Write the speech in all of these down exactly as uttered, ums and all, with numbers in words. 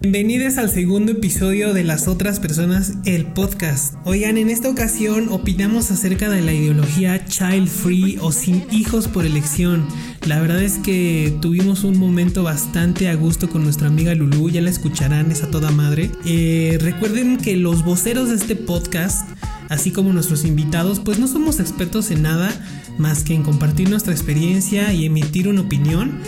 Bienvenidos al segundo episodio de Las Otras Personas, el podcast. Oigan, en esta ocasión opinamos acerca de la ideología child free o sin hijos por elección. La verdad es que tuvimos un momento bastante a gusto con nuestra amiga Lulú, ya la escucharán, es a toda madre. Eh, recuerden que los voceros de este podcast, así como nuestros invitados, pues no somos expertos en nada más que en compartir nuestra experiencia y emitir una opinión.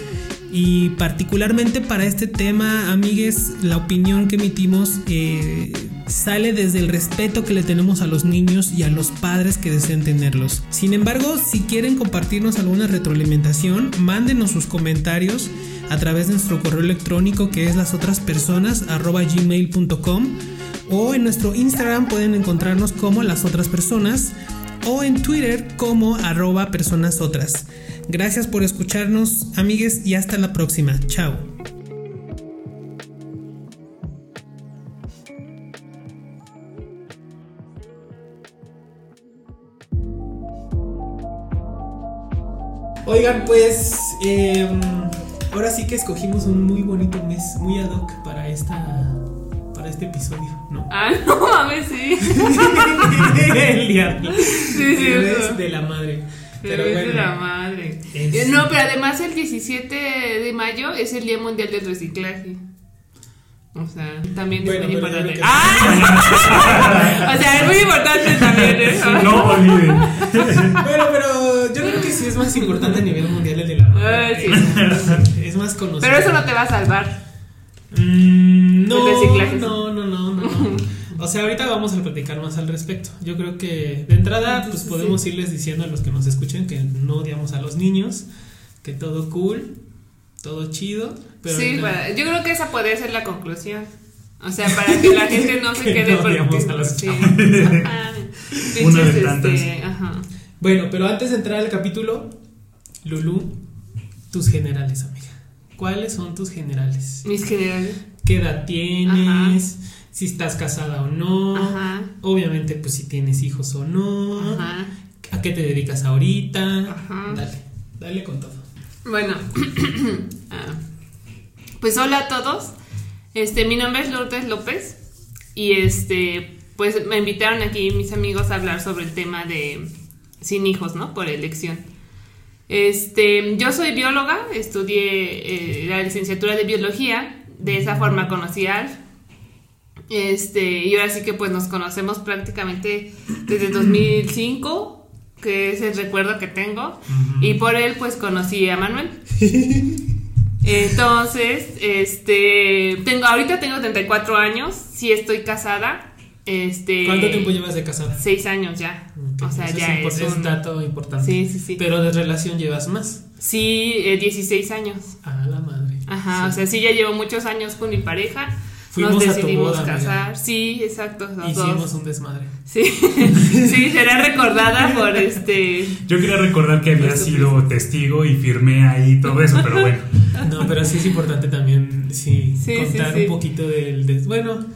Y particularmente para este tema, amigues, la opinión que emitimos eh, sale desde el respeto que le tenemos a los niños y a los padres que desean tenerlos. Sin embargo, si quieren compartirnos alguna retroalimentación, mándenos sus comentarios a través de nuestro correo electrónico, que es lasotraspersonas arroba gmail punto com, o en nuestro Instagram pueden encontrarnos como Las Otras Personas, o en Twitter como arroba personasotras. Gracias por escucharnos, amigues, y hasta la próxima. Chao. Oigan, pues eh, ahora sí que escogimos un muy bonito mes, muy ad hoc para esta... este episodio, ¿no? Ah, no mames, sí. El diablo. Sí, sí, el mes de la madre. Pero el mes bueno, de la madre. Es... No, pero además el diecisiete de mayo es el Día Mundial del Reciclaje. O sea, también bueno, es muy importante. Que... ¡Ah! O sea, es muy importante también, ¿eh? No olviden. Bueno, pero yo creo que sí es más importante a nivel mundial el de la madre. Ay, sí. Es más conocido. Pero eso no te va a salvar. Mm, no, no, no, no, no, no. O sea, ahorita vamos a platicar más al respecto. Yo creo que de entrada, pues podemos sí. irles diciendo a los que nos escuchen que no odiamos a los niños, que todo cool, todo chido. Pero sí, no. Para, yo creo que esa podría ser la conclusión. O sea, para que la gente no se que quede no odiamos porque, a los sí. ah, Una de tantas. Este, ajá. Bueno, pero antes de entrar al capítulo, Lulú, tus generales, amiga. ¿Cuáles son tus generales? Mis generales. ¿Qué edad tienes? Ajá. Si estás casada o no. Ajá. Obviamente, pues si tienes hijos o no. Ajá. ¿A qué te dedicas ahorita? Ajá. Dale, dale con todo. Bueno, ah. pues hola a todos. Este, mi nombre es Lourdes López y este, pues me invitaron aquí mis amigos a hablar sobre el tema de sin hijos, ¿no? Por elección. Este, yo soy bióloga, estudié eh, la licenciatura de biología, de esa forma conocí a Alf, este, y ahora sí que pues nos conocemos prácticamente desde dos mil cinco, que es el recuerdo que tengo, y por él pues conocí a Manuel. Entonces, este, tengo, ahorita tengo treinta y cuatro años, sí estoy casada. Este, ¿Cuánto tiempo llevas de casada? Seis años ya. Okay. O sea, eso ya es, es un dato importante. Sí, sí, sí. Pero de relación llevas más. Sí, eh, dieciséis años. Ah, la madre. Ajá, sí. O sea, sí, ya llevo muchos años con mi pareja. Fuimos Nos decidimos a tu boda, casar. Amiga. Sí, exacto. Los Hicimos dos. un desmadre. Sí, sí, será recordada por este. Yo quería recordar que había sido testigo y firmé ahí todo eso, pero bueno. No, pero sí es importante también, sí, sí contar sí, sí. un poquito del. Des... Bueno,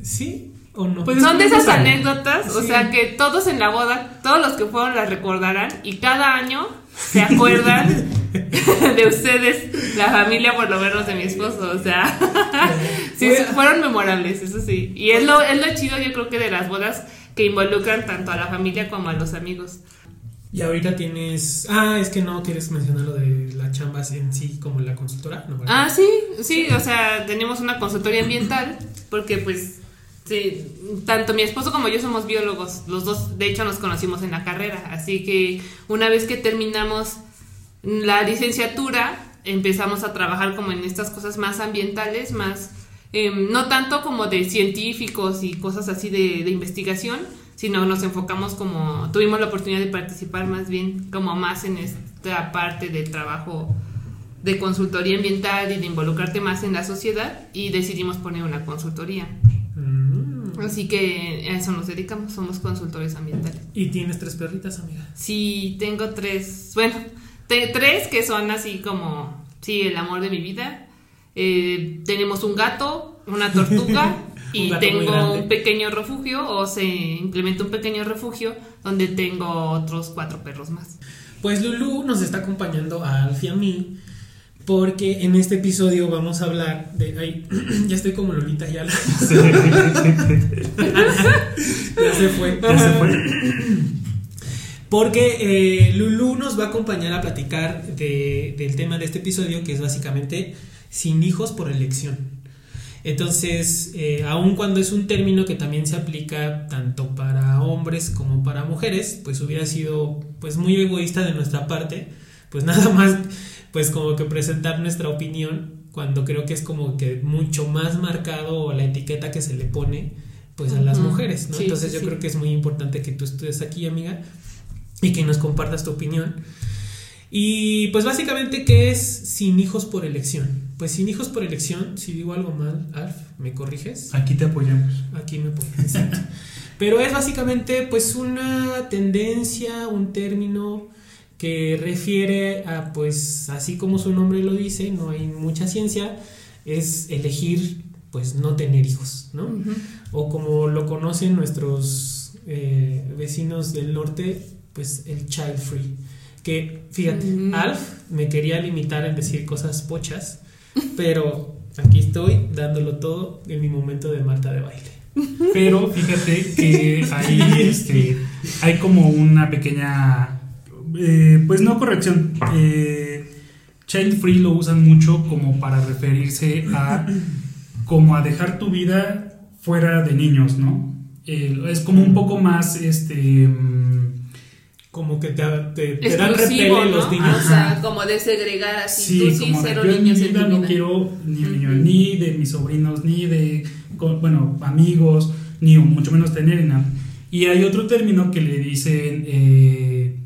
sí. ¿O no? Pues son de esas anécdotas, sí. O sea que todos en la boda, todos los que fueron las recordarán y cada año se acuerdan de ustedes, la familia por lo menos de mi esposo, o sea, sí, fueron memorables, eso sí. Y es lo, es lo chido yo creo que de las bodas que involucran tanto a la familia como a los amigos. Y ahorita tienes... Ah, es que no quieres mencionar lo de la chamba en sí, como la consultora, ¿no? Ah, sí, sí, o sea, tenemos una consultoría ambiental porque pues... Sí, tanto mi esposo como yo somos biólogos, los dos de hecho nos conocimos en la carrera, así que una vez que terminamos la licenciatura empezamos a trabajar como en estas cosas más ambientales, más eh, no tanto como de científicos y cosas así de, de investigación, sino nos enfocamos como, tuvimos la oportunidad de participar más bien como más en esta parte del trabajo de consultoría ambiental y de involucrarte más en la sociedad y decidimos poner una consultoría. Así que a eso nos dedicamos, somos consultores ambientales. ¿Y tienes tres perritas, amiga? Sí, tengo tres, bueno, te, tres que son así como, sí, el amor de mi vida. Eh, tenemos un gato, una tortuga y un tengo un pequeño refugio, o se implementa un pequeño refugio donde tengo otros cuatro perros más. Pues Lulú nos está acompañando a Alf y a mí porque en este episodio vamos a hablar de... Ay, ya estoy como Lolita ya. Sí. Ya se fue. Ya se fue. Porque eh, Lulú nos va a acompañar a platicar de, del tema de este episodio, que es básicamente sin hijos por elección. Entonces, eh, aun cuando es un término que también se aplica tanto para hombres como para mujeres, pues hubiera sido pues muy egoísta de nuestra parte, pues nada más pues como que presentar nuestra opinión, cuando creo que es como que mucho más marcado la etiqueta que se le pone pues a las uh-huh. mujeres, ¿no? Sí, entonces sí, yo sí. creo que es muy importante que tú estés aquí, amiga, y que nos compartas tu opinión. Y pues básicamente, ¿qué es sin hijos por elección? Pues sin hijos por elección, si digo algo mal, Alf, ¿me corriges? Aquí te apoyamos. Aquí me apoyas, exacto. Pero es básicamente pues una tendencia, un término que refiere a, pues así como su nombre lo dice, no hay mucha ciencia, es elegir pues no tener hijos, ¿no? Uh-huh. O como lo conocen nuestros eh, vecinos del norte, pues el child free. Que, fíjate, uh-huh. Alf me quería limitar en decir cosas pochas, pero aquí estoy dándolo todo en mi momento de Marta de baile. Pero fíjate que ahí este, hay como una pequeña, eh, pues no corrección. Eh, child free lo usan mucho como para referirse a, como a dejar tu vida fuera de niños, ¿no? Eh, es como un poco más, este... como que te, te, te dan repele, ¿no? Los niños. O sea, como de segregar así. Sí, tú sí, cero niños en tu vida. No quiero ni un niño, uh-huh. ni de mis sobrinos, ni de, bueno, amigos, ni mucho menos tener nada. Y hay otro término que le dicen eh,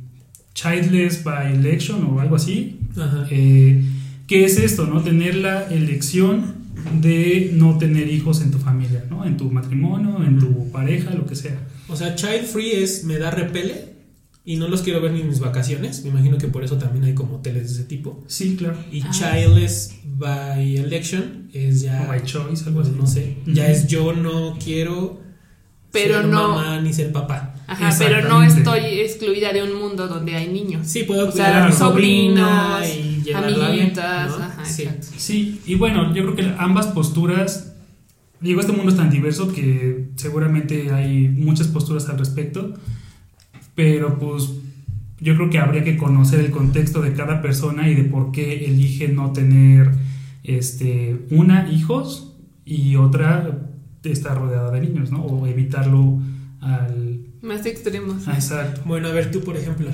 childless by election o algo así. Uh-huh. Eh, ¿qué es esto, no? Tener la elección de no tener hijos en tu familia, ¿no? En tu matrimonio, en tu pareja, lo que sea. O sea, child free es me da repele. Y no los quiero ver ni en mis vacaciones. Me imagino que por eso también hay como hoteles de ese tipo. Sí, claro. Y ah. childless by election es ya... o by choice, algo así. No sé. Mm-hmm. Ya es yo no quiero pero ser no. mamá ni ser papá. Ajá, pero no estoy excluida de un mundo donde hay niños. Sí, puedo cuidar o sea, a mis sobrinas, sobrinas y amiguitas, ¿no? Ajá, sí. Exacto. Sí, y bueno, yo creo que ambas posturas... Digo, este mundo es tan diverso que seguramente hay muchas posturas al respecto. Pero pues yo creo que habría que conocer el contexto de cada persona y de por qué elige no tener este, una, hijos, y otra estar rodeada de niños, ¿no? O evitarlo al... más extremos. Ah, exacto. Bueno, a ver, tú por ejemplo,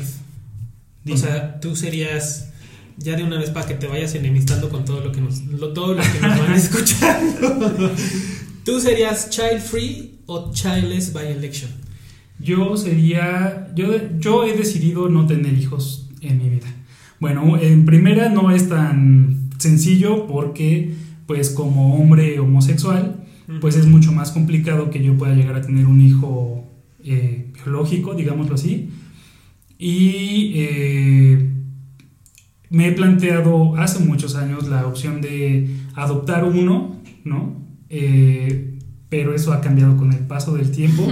dime. O sea, tú serías... Ya de una vez para que te vayas enemistando con todo lo que nos, lo, todo lo que nos van escuchando. ¿Tú serías child free o childless by election? Yo sería, yo, yo he decidido no tener hijos en mi vida. Bueno, en primera no es tan sencillo porque pues como hombre homosexual pues es mucho más complicado que yo pueda llegar a tener un hijo eh, biológico, digámoslo así. Y eh, me he planteado hace muchos años la opción de adoptar uno, ¿no? Eh, pero eso ha cambiado con el paso del tiempo.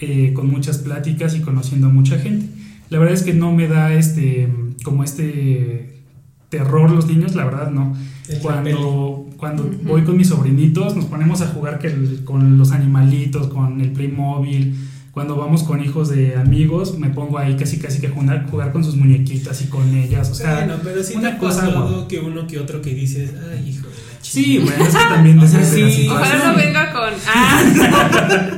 Eh, con muchas pláticas y conociendo a mucha gente. La verdad es que no me da este como este terror los niños, la verdad no. El cuando cuando uh-huh. voy con mis sobrinitos nos ponemos a jugar que el, con los animalitos, con el Playmobil. Cuando vamos con hijos de amigos me pongo ahí casi casi que jugar, jugar con sus muñequitas y con ellas, o sea, bueno, pero sí una cosa algo que uno que otro que dices, ay, hijo de la chica. Sí, bueno, es que también o sea, sí. Ojalá no venga con ah.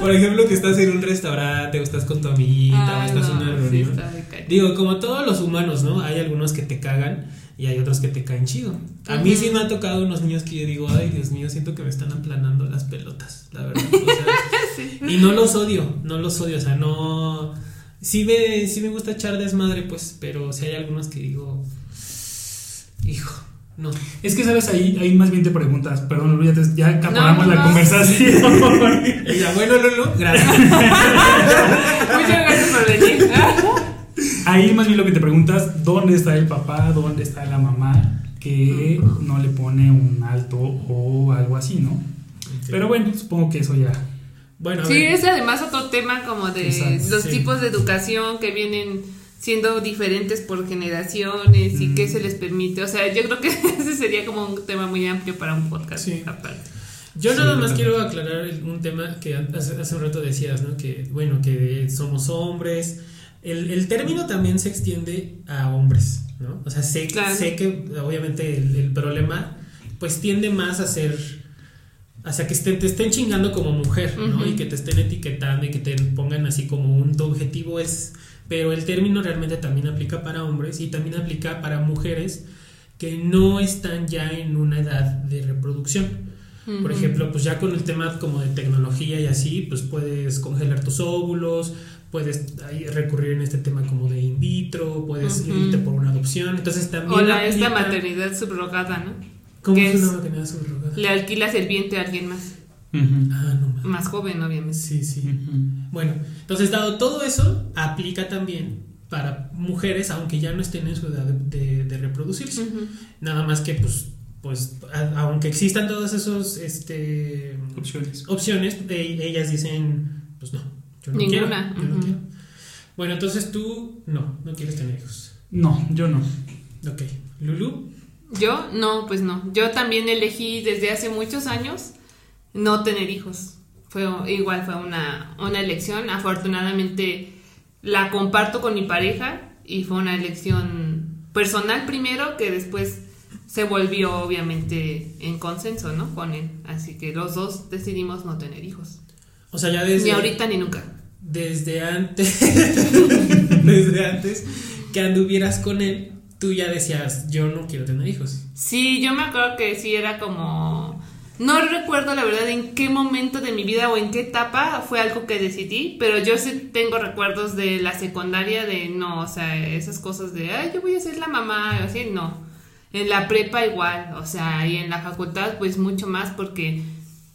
Por ejemplo, que estás en un restaurante o estás con tu amiguita, ah, o estás no, en una reunión. Sí, okay. Digo, como todos los humanos, ¿no? Hay algunos que te cagan y hay otros que te caen chido. A uh-huh. mí sí me ha tocado unos niños que yo digo, ay, Dios mío, siento que me están aplanando las pelotas, la verdad. O sea, sí. Y no los odio, no los odio, o sea, no... Sí me, sí me gusta echar desmadre, pues, pero sí hay algunos que digo, hijo... No. Es que sabes, ahí, ahí más bien te preguntas. Perdón, Lulú, ya, te, ya acabamos no, no, la no. conversación. Y ya, bueno, Lulú, gracias. Muchas gracias por venir. Ahí más bien lo que te preguntas, ¿dónde está el papá? ¿Dónde está la mamá? Que uh-huh. no le pone un alto o algo así, ¿no? Okay. Pero bueno, supongo que eso ya. Bueno, sí, es además otro tema como de exacto, los sí. tipos de educación que vienen siendo diferentes por generaciones mm. y qué se les permite. O sea, yo creo que ese sería como un tema muy amplio para un podcast sí. aparte. Yo sí, nada más quiero aclarar un tema que hace, hace un rato decías, ¿no? Que, bueno, que somos hombres. El, el término también se extiende a hombres, ¿no? O sea, sé, claro. sé que obviamente el, el problema pues tiende más a ser, o sea, que te, te estén chingando como mujer, ¿no? Uh-huh. Y que te estén etiquetando y que te pongan así como un tu objetivo es... Pero el término realmente también aplica para hombres y también aplica para mujeres que no están ya en una edad de reproducción. Por ejemplo, pues ya con el tema como de tecnología y así, pues puedes congelar tus óvulos, puedes recurrir en este tema como de in vitro, puedes uh-huh. irte por una adopción, entonces también... O la esta maternidad subrogada, ¿no? ¿Cómo es una maternidad subrogada? Le alquilas el vientre a alguien más. Uh-huh. Ah, no mames. Más joven, obviamente. Sí, sí. Uh-huh. Bueno, entonces dado todo eso, aplica también para mujeres, aunque ya no estén en su edad de, de, de reproducirse. Uh-huh. Nada más que, pues... pues a, aunque existan todas esas este, opciones, opciones de, ellas dicen, pues no, yo no Ninguna. quiero, yo uh-huh. no quiero. Bueno, entonces tú no, no quieres tener hijos. No, yo no. Ok, Lulú. Yo no, pues no, yo también elegí desde hace muchos años no tener hijos. Fue igual, fue una, una elección, afortunadamente la comparto con mi pareja y fue una elección personal primero que después se volvió obviamente en consenso, ¿no? Con él, así que los dos decidimos no tener hijos. O sea, ya desde... Ni ahorita ni nunca. Desde antes Desde antes que anduvieras con él, tú ya decías, yo no quiero tener hijos. Sí, yo me acuerdo que sí era como... No recuerdo la verdad en qué momento de mi vida o en qué etapa fue algo que decidí, pero yo sí tengo recuerdos de la secundaria de no, o sea, esas cosas de ay, yo voy a ser la mamá, o así, no. En la prepa igual, o sea, y en la facultad pues mucho más porque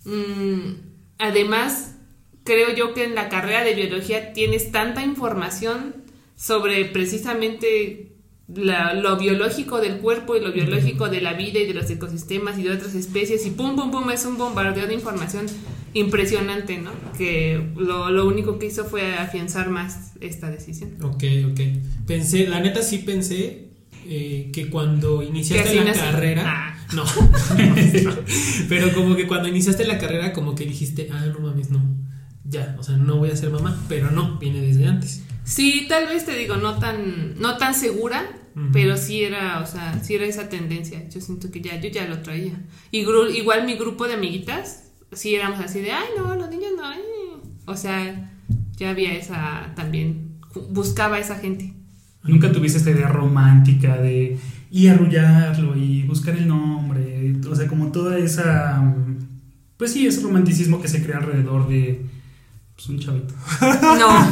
mmm, además creo yo que en la carrera de biología tienes tanta información sobre precisamente la, lo biológico del cuerpo y lo biológico de la vida y de los ecosistemas y de otras especies y pum, pum, pum, es un bombardeo de información impresionante, ¿no? Que lo, lo único que hizo fue afianzar más esta decisión. Ok, ok. Pensé, la neta sí pensé... Eh, que cuando iniciaste la nací? carrera ah. no, pero como que cuando iniciaste la carrera como que dijiste, ah no mames, no, ya, o sea, no voy a ser mamá, pero no, viene desde antes. Sí, tal vez te digo, no tan no tan segura, uh-huh. pero sí era, o sea, sí era esa tendencia, yo siento que ya, yo ya lo traía, y gru- igual mi grupo de amiguitas, sí éramos así de, ay no, los niños no, ay. O sea, ya había esa también, buscaba a esa gente. ¿Nunca tuviste esta idea romántica de y arrullarlo y buscar el nombre? O sea, como toda esa... Pues sí, ese romanticismo que se crea alrededor de... Pues un chavito. No,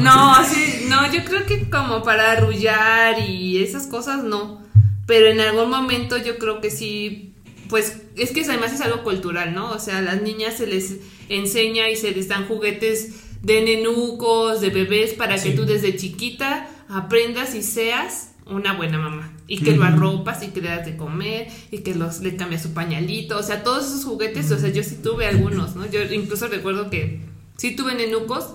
no, sí, no, yo creo que como para arrullar y esas cosas, no. Pero en algún momento yo creo que sí, pues... Es que además es algo cultural, ¿no? O sea, a las niñas se les enseña y se les dan juguetes... de nenucos, de bebés, para sí. que tú desde chiquita aprendas y seas una buena mamá. Y que uh-huh. lo arropas, y que le das de comer, y que los, le cambias su pañalito. O sea, todos esos juguetes, uh-huh. o sea, yo sí tuve algunos, ¿no? Yo incluso recuerdo que sí tuve nenucos.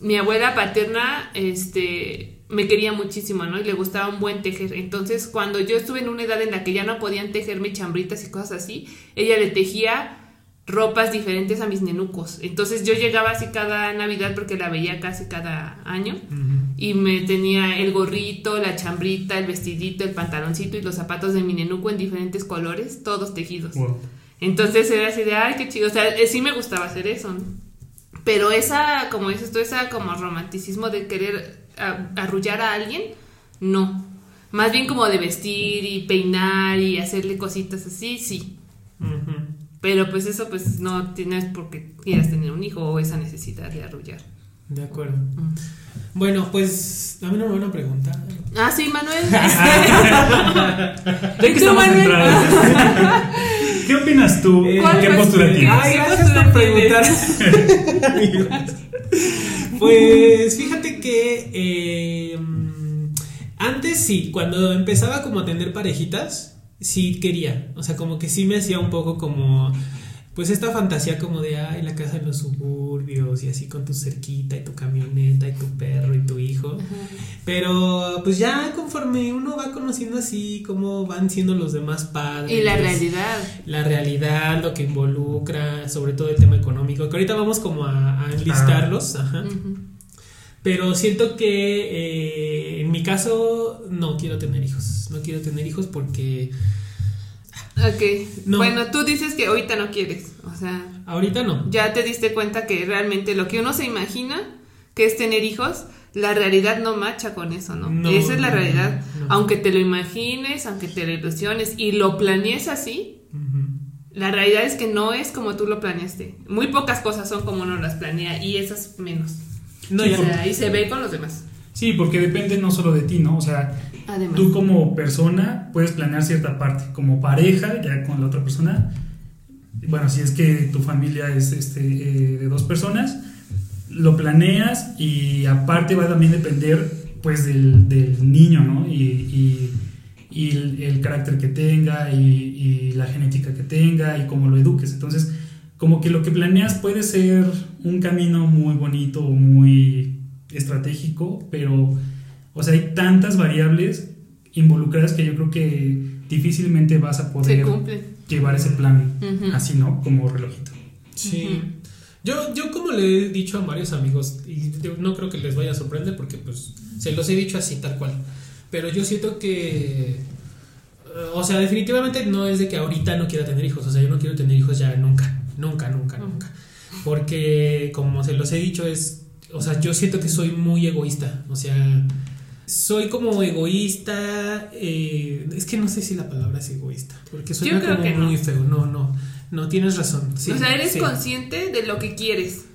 Mi abuela paterna, este... me quería muchísimo, ¿no? Y le gustaba un buen tejer. Entonces, cuando yo estuve en una edad en la que ya no podían tejerme chambritas y cosas así, ella le tejía... ropas diferentes a mis nenucos. Entonces yo llegaba así cada Navidad porque la veía casi cada año uh-huh. y me tenía el gorrito, la chambrita, el vestidito, el pantaloncito y los zapatos de mi nenuco en diferentes colores, todos tejidos. Wow. Entonces era así de, ay, qué chido. O sea, sí me gustaba hacer eso, ¿no? Pero esa, como dices tú, esa como romanticismo de querer arrullar a alguien, no. Más bien como de vestir y peinar y hacerle cositas así, sí. Uh-huh. Pero pues eso pues no tienes porque quieras tener un hijo o esa necesidad de arrullar. De acuerdo. Mm. Bueno, pues a mí no me van a preguntar. Ah, sí, Manuel. ¿De qué estamos Manuel? ¿Qué opinas tú? Eh, ¿Qué postura tienes? Ay, gracias por preguntar. Pues fíjate que eh, antes sí, cuando empezaba como a tener parejitas, sí quería, o sea, como que sí me hacía un poco como pues esta fantasía como de, ay, la casa en los suburbios y así con tu cerquita y tu camioneta y tu perro y tu hijo. Ajá. Pero pues ya conforme uno va conociendo así cómo van siendo los demás padres. Y la realidad. La realidad, lo que involucra, sobre todo el tema económico, que ahorita vamos como a, a enlistarlos. Ajá. Ajá. Pero siento que eh, en mi caso no quiero tener hijos, no quiero tener hijos porque... Okay. No. Bueno, tú dices que ahorita no quieres, o sea, ahorita no. Ya te diste cuenta que realmente lo que uno se imagina que es tener hijos, la realidad no macha con eso, ¿no? No, esa es la realidad. No, no. Aunque te lo imagines, aunque te lo ilusiones y lo planees así, uh-huh, la realidad es que no es como tú lo planeaste. Muy pocas cosas son como uno las planea y esas menos. No, y, o sea, y se ve con los demás. Sí, porque depende no solo de ti, ¿no? O sea, además, tú como persona puedes planear cierta parte, como pareja, ya con la otra persona. Bueno, si es que tu familia es este, eh, de dos personas, lo planeas y aparte va a también depender pues del, del niño, ¿no? Y, y, y el, el carácter que tenga y, y la genética que tenga y cómo lo eduques. Entonces, como que lo que planeas puede ser un camino muy bonito, muy estratégico, pero, o sea, hay tantas variables involucradas que yo creo que difícilmente vas a poder llevar ese plan, uh-huh, así, ¿no? Como relojito. Sí. Uh-huh. Yo, yo como le he dicho a varios amigos, y no creo que les vaya a sorprender porque pues se los he dicho así, tal cual. Pero yo siento que... O sea, definitivamente no es de que ahorita no quiera tener hijos. O sea, yo no quiero tener hijos ya nunca. Nunca, nunca, nunca. Porque, como se los he dicho, es... O sea, yo siento que soy muy egoísta. O sea, soy como egoísta... Eh, es que no sé si la palabra es egoísta. Porque suena como que muy no. feo. No, no. No, tienes razón. Sí, o sea, eres sí. consciente de lo que quieres.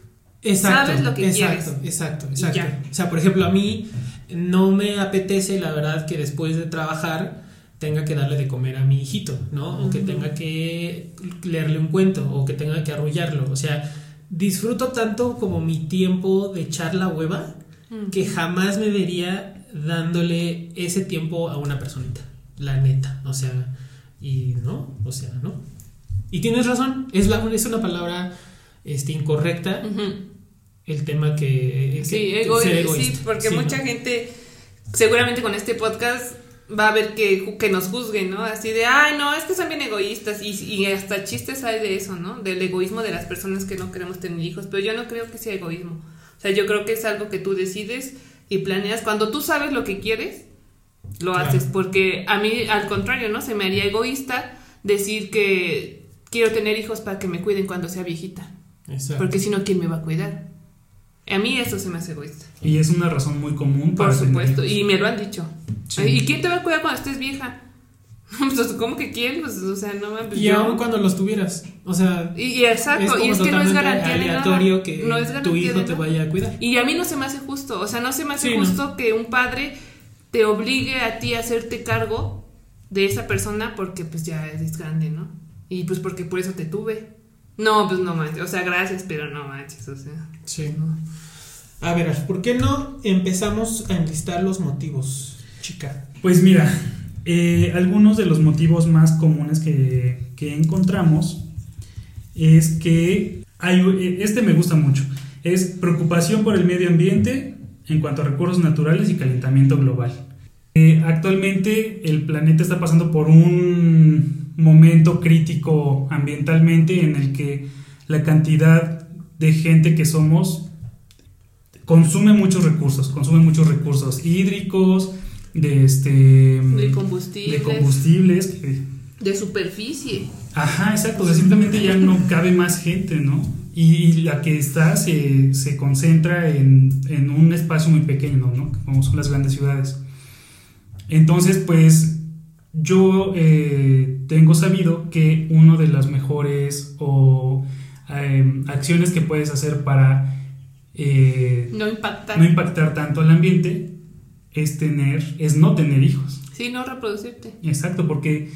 Exacto. Sabes lo que exacto, quieres. Exacto, exacto, exacto. O sea, por ejemplo, a mí no me apetece, la verdad, que después de trabajar... tenga que darle de comer a mi hijito, ¿no? O uh-huh. que tenga que leerle un cuento, o que tenga que arrullarlo. O sea, disfruto tanto como mi tiempo de echar la hueva, uh-huh, que jamás me vería dándole ese tiempo a una personita, la neta. O sea, y no, o sea, no. Y tienes razón, es, la, es una palabra este, incorrecta, uh-huh, el tema que... que sí, ego- ser egoísta. Sí, porque sí, mucha ¿no? gente, seguramente con este podcast... va a haber que, que nos juzguen, ¿no? Así de, ay, no, es que son bien egoístas. Y, y hasta chistes hay de eso, ¿no? Del egoísmo de las personas que no queremos tener hijos. Pero yo no creo que sea egoísmo. O sea, yo creo que es algo que tú decides y planeas. Cuando tú sabes lo que quieres, lo claro. haces. Porque a mí, al contrario, ¿no? Se me haría egoísta decir que quiero tener hijos para que me cuiden cuando sea viejita. Exacto. Porque si no, ¿quién me va a cuidar? A mí eso se me hace egoísta. Y es una razón muy común para... Por supuesto, y me lo han dicho. Sí. ¿Y quién te va a cuidar cuando estés vieja? ¿Cómo que quién? Pues, o sea, no me... Y aún cuando los tuvieras. O sea... Y, y exacto, es y es que no es garantía de nada. Que no es garantía tu hijo te vaya a cuidar. Y a mí no se me hace justo. O sea, no se me hace sí, justo no. que un padre te obligue a ti a hacerte cargo de esa persona porque pues ya eres grande, ¿no? Y pues porque por eso te tuve. No, pues no manches, o sea, gracias, pero no manches, o sea. Sí, ¿no? A ver, ¿por qué no empezamos a enlistar los motivos, chica? Pues mira, eh, algunos de los motivos más comunes que, que encontramos es que hay, este me gusta mucho, es preocupación por el medio ambiente en cuanto a recursos naturales y calentamiento global. Eh, actualmente el planeta está pasando por un... momento crítico ambientalmente en el que la cantidad de gente que somos consume muchos recursos, consume muchos recursos hídricos, de este de combustibles, de, combustibles que, de superficie. Ajá, exacto, o sea, simplemente ya no cabe más gente, ¿no? Y, y la que está se, se concentra en, en un espacio muy pequeño, ¿no? Como son las grandes ciudades. Entonces, pues yo eh, tengo sabido que una de las mejores o, eh, acciones que puedes hacer para eh, no, impactar. no impactar tanto al ambiente es tener es no tener hijos. Sí, no reproducirte. Exacto, porque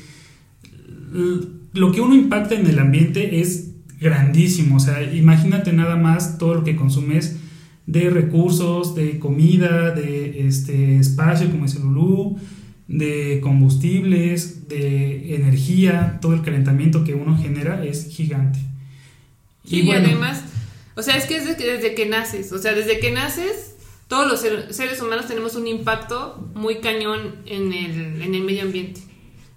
lo que uno impacta en el ambiente es grandísimo. O sea, imagínate nada más todo lo que consumes de recursos, de comida, de este espacio, como dice Lulú, de combustibles, de energía, todo el calentamiento que uno genera es gigante. Sí, y, bueno. y además, o sea, es que es desde, desde que naces, o sea, desde que naces, todos los ser, seres humanos tenemos un impacto muy cañón en el, en el medio ambiente,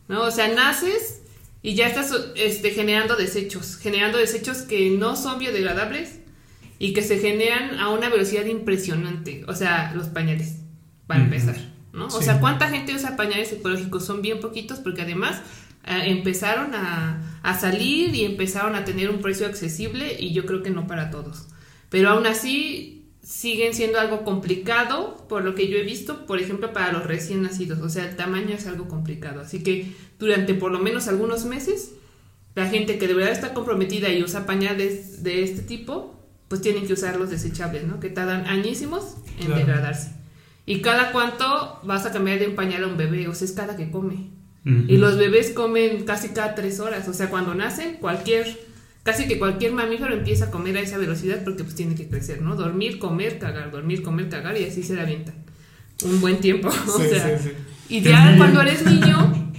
¿no? O sea, naces y ya estás este, generando desechos, generando desechos que no son biodegradables y que se generan a una velocidad impresionante. O sea, los pañales, para mm-hmm. empezar, ¿no? Sí. O sea, ¿cuánta gente usa pañales ecológicos? Son bien poquitos porque además eh, empezaron a, a salir y empezaron a tener un precio accesible y yo creo que no para todos. Pero aún así siguen siendo algo complicado, por lo que yo he visto, por ejemplo, para los recién nacidos. O sea, el tamaño es algo complicado. Así que durante por lo menos algunos meses, la gente que de verdad está comprometida y usa pañales de este tipo, pues tienen que usar los desechables, ¿no? Que tardan añísimos en claro. degradarse. Y cada cuánto vas a cambiar de un pañal a un bebé, o sea, es cada que come. Uh-huh. Y los bebés comen casi cada tres horas. O sea, cuando nacen, cualquier... Casi que cualquier mamífero empieza a comer a esa velocidad porque pues tiene que crecer, ¿no? Dormir, comer, cagar, dormir, comer, cagar y así se la avienta un buen tiempo. Sí, o sea, sí, sí. Y ya cuando eres niño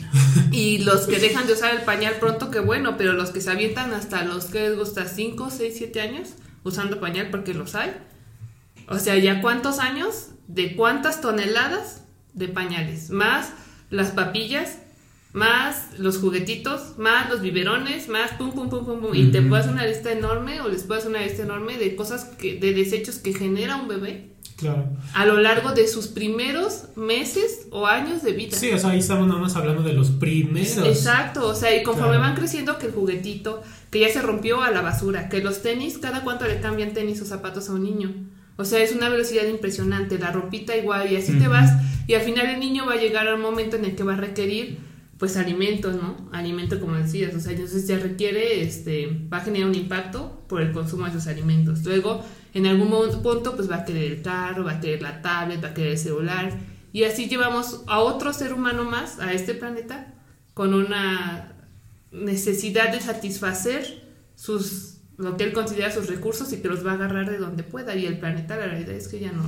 y los que dejan de usar el pañal pronto, qué bueno, pero los que se avientan hasta los que les gusta cinco, seis, siete años usando pañal porque los hay. O sea, ya cuántos años, de cuántas toneladas de pañales, más las papillas, más los juguetitos, más los biberones, más pum, pum, pum, pum, pum. Y mm-hmm. te puedes hacer una lista enorme o les puedes hacer una lista enorme de cosas, que, de desechos que genera un bebé claro. a lo largo de sus primeros meses o años de vida. Sí, o sea, ahí estamos nada más hablando de los primeros. Exacto, o sea, y conforme claro. van creciendo, que el juguetito, que ya se rompió, a la basura, que los tenis, cada cuánto le cambian tenis o zapatos a un niño. O sea, es una velocidad impresionante, la ropita igual, y así mm-hmm. te vas. Y al final el niño va a llegar a un momento en el que va a requerir pues alimentos, ¿no? Alimento, como decías, o sea, entonces ya requiere, este, va a generar un impacto por el consumo de esos alimentos. Luego, en algún punto, pues va a querer el carro, va a querer la tablet, va a querer el celular, y así llevamos a otro ser humano más a este planeta con una necesidad de satisfacer sus, lo que él considera sus recursos y que los va a agarrar de donde pueda, y el planeta, la realidad es que ya no,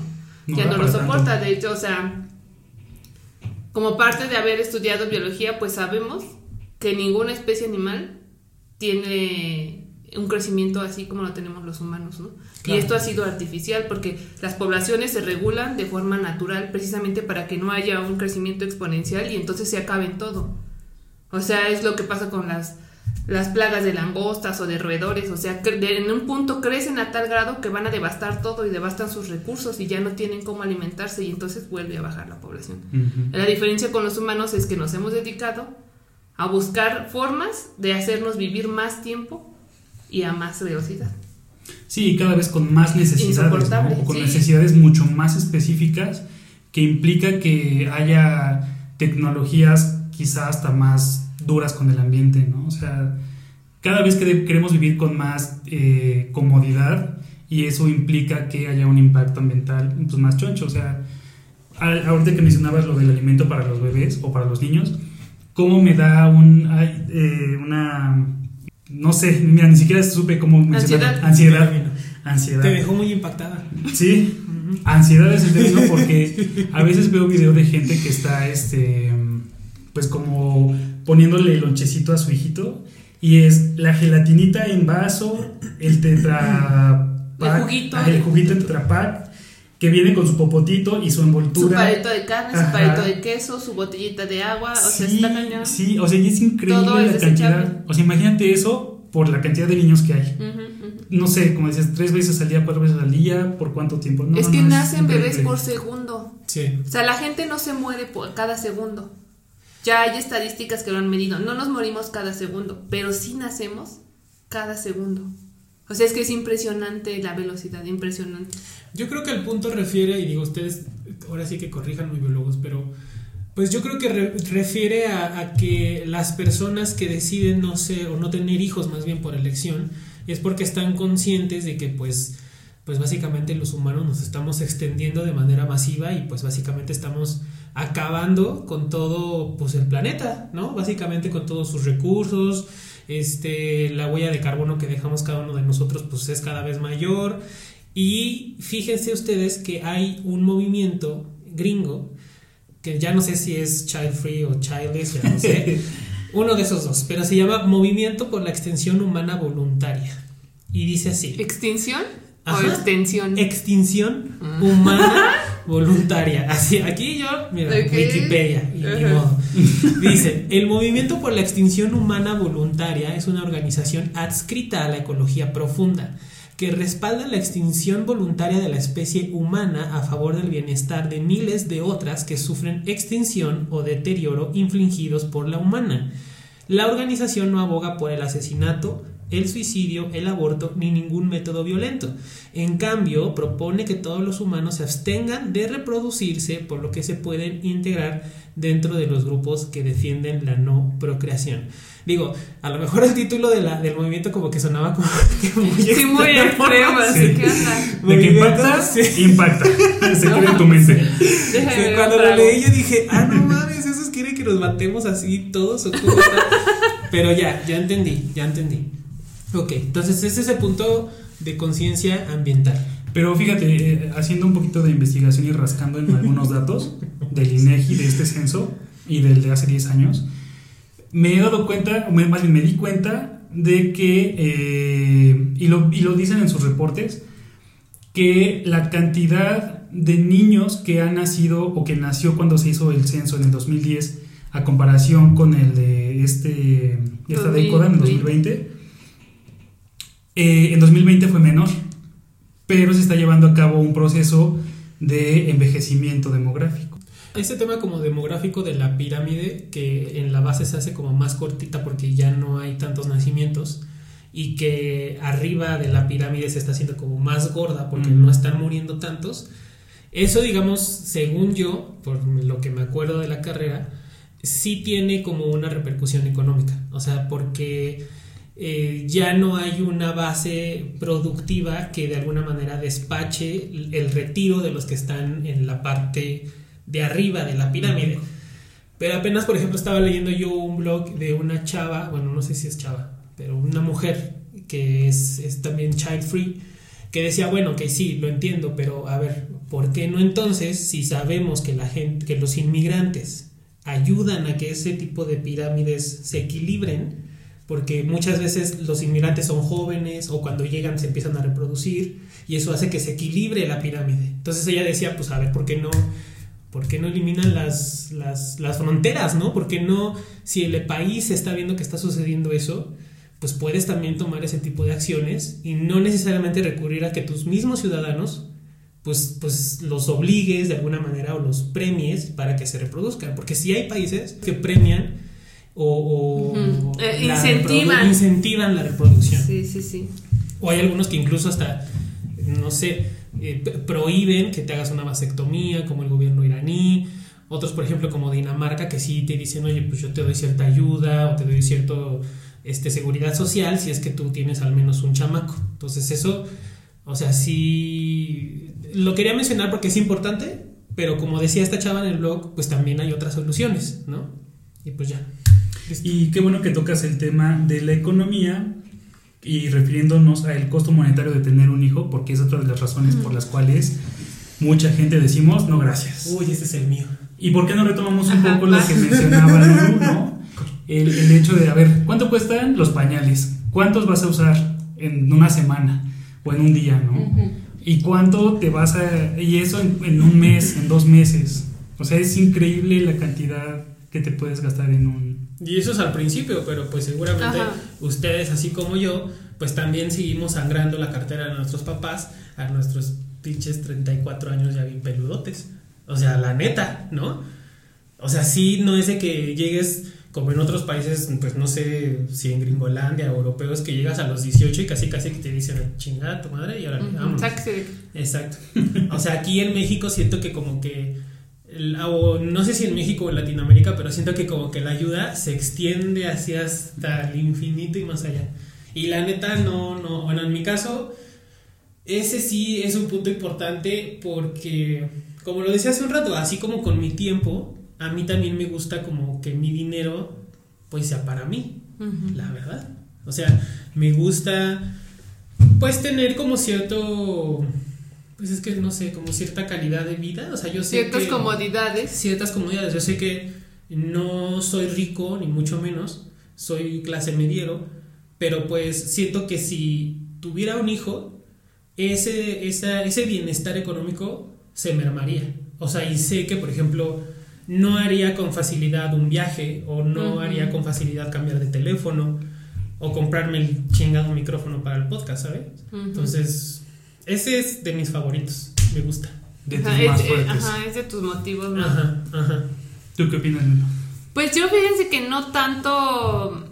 no ya no lo soporta, tanto. De hecho, o sea... Como parte de haber estudiado biología, pues sabemos que ninguna especie animal tiene un crecimiento así como lo tenemos los humanos, ¿no? Claro. Y esto ha sido artificial porque las poblaciones se regulan de forma natural precisamente para que no haya un crecimiento exponencial y entonces se acabe en todo. O sea, es lo que pasa con las, las plagas de langostas o de roedores. O sea, en un punto crecen a tal grado que van a devastar todo y devastan sus recursos y ya no tienen cómo alimentarse y entonces vuelve a bajar la población. Uh-huh. La diferencia con los humanos es que nos hemos dedicado a buscar formas de hacernos vivir más tiempo y a más velocidad. Sí, cada vez con más necesidades, ¿no? O con sí. necesidades mucho más específicas que implica que haya tecnologías quizás hasta más duras con el ambiente, ¿no? O sea, cada vez que de- queremos vivir con más eh, comodidad y eso implica que haya un impacto ambiental pues, más choncho. O sea, a- ahorita que mencionabas lo del alimento para los bebés o para los niños, ¿cómo me da un, ay, eh, una... no sé, mira, ni siquiera supe cómo mencionar... Ansiedad. Ansiedad. Ansiedad. Te dejó muy impactada. Sí, uh-huh. Ansiedad es el término porque a veces veo videos de gente que está, este, pues como... poniéndole el lonchecito a su hijito y es la gelatinita en vaso, el tetrapack, el juguito, el juguito tetrapack que viene con su popotito y su envoltura, su palito de carne, ajá. su palito de queso, su botellita de agua, sí, o sea, está cañón. Sí, o sea, y es increíble todo la cantidad. O sea, imagínate eso por la cantidad de niños que hay. Uh-huh, uh-huh. No sé, como dices, tres veces al día, cuatro veces al día, ¿por cuánto tiempo? No, es que no, nacen es bebés por segundo. Sí. O sea, la gente no se muere por cada segundo. Ya hay estadísticas que lo han medido. No nos morimos cada segundo, pero sí nacemos cada segundo. O sea, es que es impresionante la velocidad, impresionante. Yo creo que al punto refiere, y digo, ustedes ahora sí que corrijan muy biólogos, pero pues yo creo que re- refiere a, a que las personas que deciden no ser o no tener hijos más bien por elección es porque están conscientes de que pues, pues básicamente los humanos nos estamos extendiendo de manera masiva y pues básicamente estamos... acabando con todo pues el planeta, ¿no? Básicamente con todos sus recursos, este, la huella de carbono que dejamos cada uno de nosotros pues es cada vez mayor y fíjense ustedes que hay un movimiento gringo que ya no sé si es child free o childless, ya no sé, uno de esos dos, pero se llama Movimiento por la Extensión Humana Voluntaria y dice así: ¿extinción? Ajá, ¿o extensión? Extinción ah. humana voluntaria. Así, aquí yo, mira, okay. Wikipedia, y ni modo. Dice: el Movimiento por la Extinción Humana Voluntaria es una organización adscrita a la ecología profunda que respalda la extinción voluntaria de la especie humana a favor del bienestar de miles de otras que sufren extinción o deterioro infligidos por la humana. La organización no aboga por el asesinato, el suicidio, el aborto ni ningún método violento. En cambio, propone que todos los humanos se abstengan de reproducirse, por lo que se pueden integrar dentro de los grupos que defienden la no procreación. Digo, a lo mejor el título de la, del movimiento como que sonaba como que muy sí, muy extremo, así que de que impacta, sí. impacta. Se queda en tu mente. Sí, cuando lo leí yo dije, ah, no mames, esos quieren que nos matemos así todos o cómo está. Pero ya, ya entendí, ya entendí. Ok, entonces ese es el punto de conciencia ambiental. Pero fíjate, eh, haciendo un poquito de investigación y rascando en algunos datos del INEGI, de este censo y del de hace diez años, me he dado cuenta, o más bien me di cuenta de que, eh, y, lo, y lo dicen en sus reportes, que la cantidad de niños que han nacido o que nació cuando se hizo el censo en el dos mil diez a comparación con el de este, esta década en el dos mil veinte, Eh, en dos mil veinte fue menor, pero se está llevando a cabo un proceso de envejecimiento demográfico. Este tema como demográfico de la pirámide, que en la base se hace como más cortita porque ya no hay tantos nacimientos, y que arriba de la pirámide se está haciendo como más gorda porque mm. no están muriendo tantos. Eso, digamos, según yo, por lo que me acuerdo de la carrera, sí tiene como una repercusión económica. O sea, porque... Eh, ya no hay una base productiva que de alguna manera despache el retiro de los que están en la parte de arriba de la pirámide. Pero apenas, por ejemplo, estaba leyendo yo un blog de una chava, bueno, no sé si es chava, pero una mujer que es, es también child free, que decía, bueno, que sí, lo entiendo, pero a ver, ¿por qué no entonces, si sabemos que la gente, que los inmigrantes ayudan a que ese tipo de pirámides se equilibren? Porque muchas veces los inmigrantes son jóvenes o cuando llegan se empiezan a reproducir y eso hace que se equilibre la pirámide. Entonces ella decía, pues a ver, ¿por qué no, por qué no eliminan las, las, las fronteras, no? ¿Por qué no, si el país está viendo que está sucediendo eso, pues puedes también tomar ese tipo de acciones y no necesariamente recurrir a que tus mismos ciudadanos pues, pues los obligues de alguna manera o los premies para que se reproduzcan? Porque sí hay países que premian o, o uh-huh. eh, la incentivan. Reprodu- incentivan la reproducción. Sí, sí, sí. O hay algunos que incluso hasta, no sé, eh, p- prohíben que te hagas una vasectomía, como el gobierno iraní. Otros, por ejemplo, como Dinamarca, que sí te dicen, oye, pues yo te doy cierta ayuda o te doy cierto este, seguridad social si es que tú tienes al menos un chamaco. Entonces eso, o sea, sí lo quería mencionar porque es importante, pero como decía esta chava en el blog, pues también hay otras soluciones, ¿no? Y pues ya. Y qué bueno que tocas el tema de la economía y refiriéndonos al costo monetario de tener un hijo, porque es otra de las razones por las cuales mucha gente decimos no gracias. Uy, ese es el mío. ¿Y por qué no retomamos un poco lo que mencionaba Lulú, ¿no? El, el hecho de, a ver, ¿cuánto cuestan los pañales? ¿Cuántos vas a usar en una semana o en un día, no? Uh-huh. ¿Y cuánto te vas a...? Y eso en, en un mes, en dos meses. O sea, es increíble la cantidad que te puedes gastar en un... Y eso es al principio, pero pues seguramente Ajá. ustedes, así como yo, pues también seguimos sangrando la cartera de nuestros papás a nuestros pinches treinta y cuatro años ya bien peludotes. O sea, la neta, ¿no? O sea, sí, no es de que llegues, como en otros países, pues no sé si en Gringolandia o europeos, que llegas a los dieciocho y casi casi que te dicen, chingada tu madre, y ahora uh-huh. vámonos. Exacto. Exacto. O sea, aquí en México siento que como que... O no sé si en México o en Latinoamérica, pero siento que como que la ayuda se extiende hacia hasta el infinito y más allá. Y la neta no, no, bueno, en mi caso ese sí es un punto importante porque, como lo decía hace un rato, así como con mi tiempo, a mí también me gusta como que mi dinero pues sea para mí, uh-huh. la verdad. O sea, me gusta pues tener como cierto... Pues es que, no sé, como cierta calidad de vida, o sea, yo sé Ciertas que, comodidades. Ciertas comodidades, yo sé que no soy rico, ni mucho menos, soy clase mediero, pero pues siento que si tuviera un hijo, ese, esa, ese bienestar económico se mermaría. O sea, y sé que, por ejemplo, no haría con facilidad un viaje, o no uh-huh. haría con facilidad cambiar de teléfono, o comprarme el chingado micrófono para el podcast, ¿sabes? Uh-huh. Entonces, ese es de mis favoritos, me gusta. De ajá, tus es, más fuertes. Ajá, es de tus motivos, ¿no? Ajá, ajá. ¿Tú qué opinas, Lulú? Pues yo, fíjense que no tanto.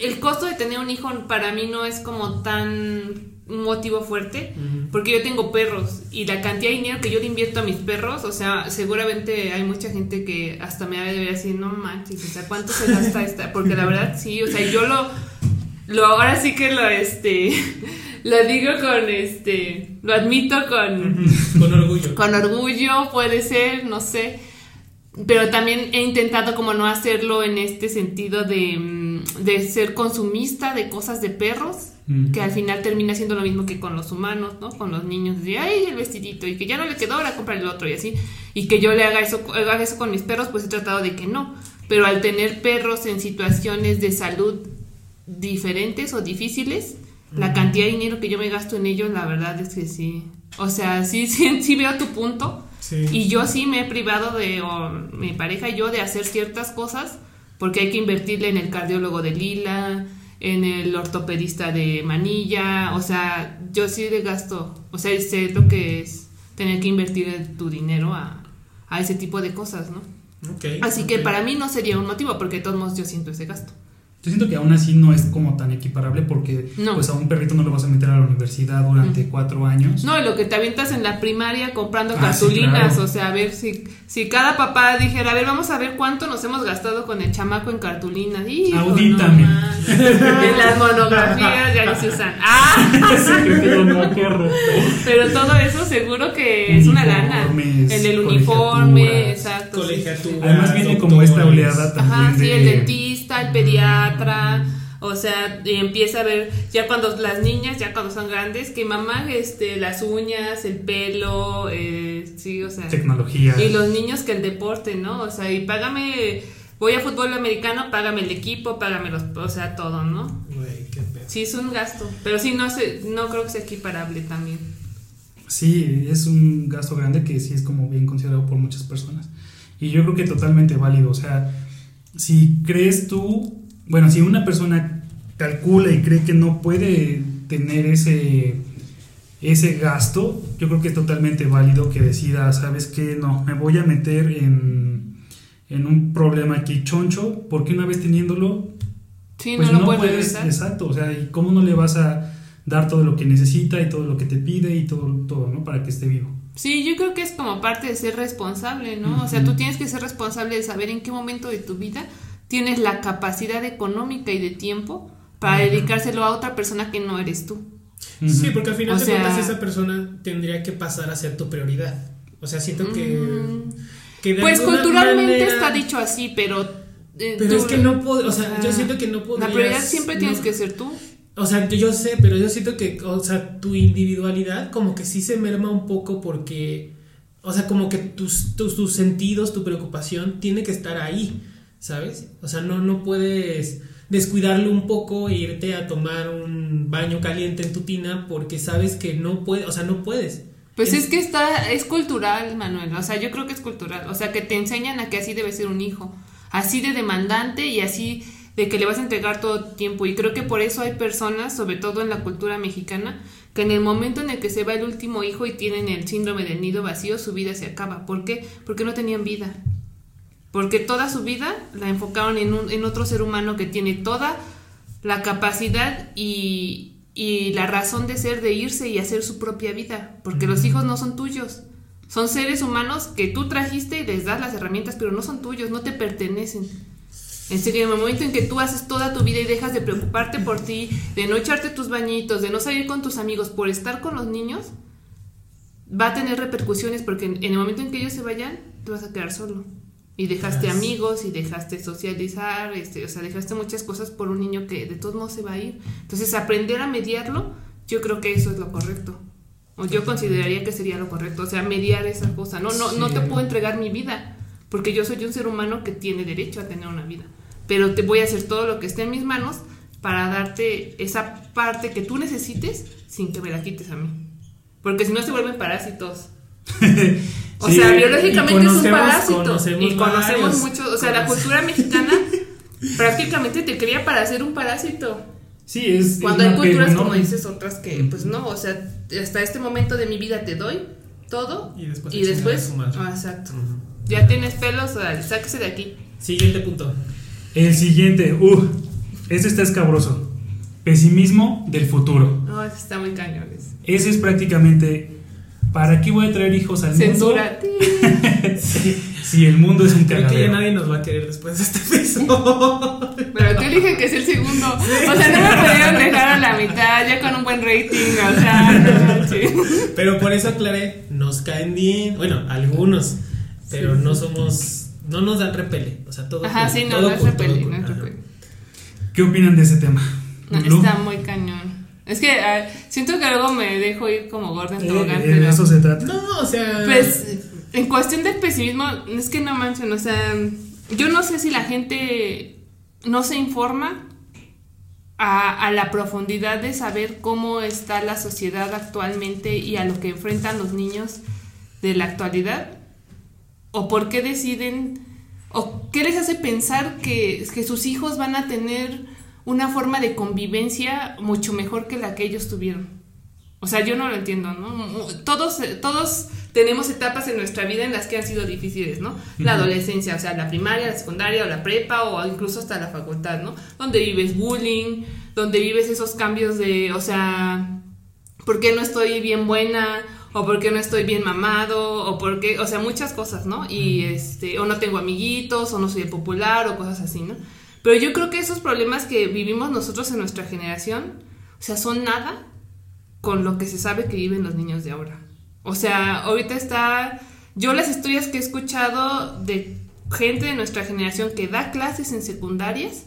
El costo de tener un hijo para mí no es como tan un motivo fuerte, uh-huh. porque yo tengo perros y la cantidad de dinero que yo le invierto a mis perros, o sea, seguramente hay mucha gente que hasta me va a decir, no manches, o sea, ¿cuánto se gasta esta? Porque la verdad sí, o sea, yo lo, lo ahora sí que lo, este, lo digo con, este, lo admito con, uh-huh. con orgullo, con orgullo puede ser, no sé, pero también he intentado como no hacerlo en este sentido de, de ser consumista de cosas de perros. Que al final termina siendo lo mismo que con los humanos, ¿no? Con los niños, de ay, el vestidito, y que ya no le quedó, ahora compra el otro, y así. Y que yo le haga eso, haga eso con mis perros, pues he tratado de que no. Pero al tener perros en situaciones de salud diferentes o difíciles, uh-huh. la cantidad de dinero que yo me gasto en ellos, la verdad es que sí. O sea, sí, sí, sí veo tu punto. Sí. Y yo sí me he privado de, o mi pareja y yo, de hacer ciertas cosas, porque hay que invertirle en el cardiólogo de Lila, en el ortopedista de Manilla, o sea, yo sí le gasto, o sea, sé lo que es tener que invertir tu dinero a, a ese tipo de cosas, ¿no? Okay, así okay. que para mí no sería un motivo, porque de todos modos yo siento ese gasto. Yo siento que aún así no es como tan equiparable, porque no. pues a un perrito no lo vas a meter a la universidad durante mm. cuatro años. No, lo que te avientas en la primaria comprando ah, cartulinas, sí, claro. o sea, a ver si si cada papá dijera, a ver, vamos a ver cuánto nos hemos gastado con el chamaco en cartulinas. Audítame. En las monografías ya no se usan. ¡Ah! Pero todo eso seguro que es una lana. En el uniforme, exacto. Colegiatura. Además viene como esta oleada también. Ajá, sí, de... el dentista, el pediatra. O sea, empieza a ver ya cuando las niñas, ya cuando son grandes, que mamá, este, las uñas, el pelo, eh, sí, o sea, tecnología. Y los niños que el deporte, ¿no? O sea, y págame, voy a fútbol americano, págame el equipo, págame los, o sea, todo, ¿no? Güey, qué pedo. Sí, es un gasto, pero sí, no sé, no creo que sea equiparable también. Sí, es un gasto grande que sí es como bien considerado por muchas personas. Y yo creo que totalmente válido, o sea, si crees tú... Bueno, si una persona calcula y cree que no puede tener ese, ese gasto, yo creo que es totalmente válido que decida, ¿sabes qué? No, me voy a meter en, en un problema aquí choncho, porque una vez teniéndolo, sí, pues no, no lo puedes, puedes exacto, o sea, ¿y cómo no le vas a dar todo lo que necesita y todo lo que te pide y todo, todo, ¿no? Para que esté vivo. Sí, yo creo que es como parte de ser responsable, ¿no? Uh-huh. O sea, tú tienes que ser responsable de saber en qué momento de tu vida tienes la capacidad económica y de tiempo para uh-huh. dedicárselo a otra persona que no eres tú. Uh-huh. Sí, porque al final o de sea... cuentas esa persona tendría que pasar a ser tu prioridad. O sea, siento uh-huh. que, que de pues culturalmente manera... está dicho así, pero eh, pero tú... es que no puedo, o sea, uh-huh. yo siento que no podrías. La prioridad siempre no... tienes que ser tú. O sea, yo, yo sé, pero yo siento que, o sea, tu individualidad como que sí se merma un poco porque, o sea, como que tus tus, tus sentidos, tu preocupación tiene que estar ahí. ¿Sabes? O sea, no, no puedes descuidarlo un poco e irte a tomar un baño caliente en tu tina porque sabes que no puedes, o sea, no puedes. Pues es, es que está, es cultural, Manuel, o sea, yo creo que es cultural, o sea, que te enseñan a que así debe ser un hijo, así de demandante y así de que le vas a entregar todo tu tiempo, y creo que por eso hay personas, sobre todo en la cultura mexicana, que en el momento en el que se va el último hijo y tienen el síndrome del nido vacío, su vida se acaba. ¿Por qué? Porque no tenían vida. Porque toda su vida la enfocaron en, un, en otro ser humano que tiene toda la capacidad y, y la razón de ser, de irse y hacer su propia vida. Porque los hijos no son tuyos. Son seres humanos que tú trajiste y les das las herramientas, pero no son tuyos, no te pertenecen. En serio, en el momento en que tú haces toda tu vida y dejas de preocuparte por ti, de no echarte tus bañitos, de no salir con tus amigos, por estar con los niños, va a tener repercusiones, porque en, en el momento en que ellos se vayan, te vas a quedar solo. Y dejaste yes. amigos, y dejaste socializar, este, o sea, dejaste muchas cosas por un niño que de todos modos se va a ir. Entonces, aprender a mediarlo, yo creo que eso es lo correcto. O yo consideraría que sería lo correcto, o sea, mediar esa cosa. No, no, sí. no te puedo entregar mi vida, porque yo soy un ser humano que tiene derecho a tener una vida. Pero te voy a hacer todo lo que esté en mis manos para darte esa parte que tú necesites sin que me la quites a mí. Porque si no se vuelven parásitos. O sí, sea, biológicamente es un parásito. Conocemos y conocemos mucho. O sea, conocemos. La cultura mexicana prácticamente te cría para ser un parásito. Sí, es. Cuando es hay culturas, pena, ¿no? Como dices, otras que, pues no, o sea, hasta este momento de mi vida te doy todo y después. Y después ah, exacto. Uh-huh. Ya tienes pelos, dale, sáquese de aquí. Siguiente punto. El siguiente, uh, este está escabroso. Pesimismo del futuro. No, oh, este está muy cañón. Ese es prácticamente. ¿Para qué voy a traer hijos al Censura. Mundo? Sí, sí, el mundo es un cagadero. Creo que ya nadie nos va a querer después de este episodio. Pero tú eligen que es el segundo. O sea, no me pudieron dejar a la mitad, ya con un buen rating. O sea, no, sí. Pero por eso aclaré, nos caen bien. Bueno, algunos, pero sí, no somos, no nos dan repele. O sea, todo. Ajá, sí, no, todo no, con, repele, todo con, no es repele. ¿Qué opinan de ese tema? No, está muy cañón. Es que uh, siento que luego me dejo ir como gorda en tobogán. ¿De eso se trata? No, o sea... Pues, en cuestión del pesimismo, es que no manchen, o sea... Yo no sé si la gente no se informa a, a la profundidad de saber cómo está la sociedad actualmente y a lo que enfrentan los niños de la actualidad. O por qué deciden... O qué les hace pensar que, que sus hijos van a tener... una forma de convivencia mucho mejor que la que ellos tuvieron. O sea, yo no lo entiendo, ¿no? Todos, todos tenemos etapas en nuestra vida en las que han sido difíciles, ¿no? La adolescencia, o sea, la primaria, la secundaria o la prepa o incluso hasta la facultad, ¿no? Donde vives bullying, donde vives esos cambios de, o sea, ¿por qué no estoy bien buena? O ¿por qué no estoy bien mamado? O ¿por qué? O sea, muchas cosas, ¿no? Y este, o no tengo amiguitos, o no soy popular, o cosas así, ¿no? Pero yo creo que esos problemas que vivimos nosotros en nuestra generación, o sea, son nada con lo que se sabe que viven los niños de ahora. O sea, ahorita está... Yo las historias que he escuchado de gente de nuestra generación que da clases en secundarias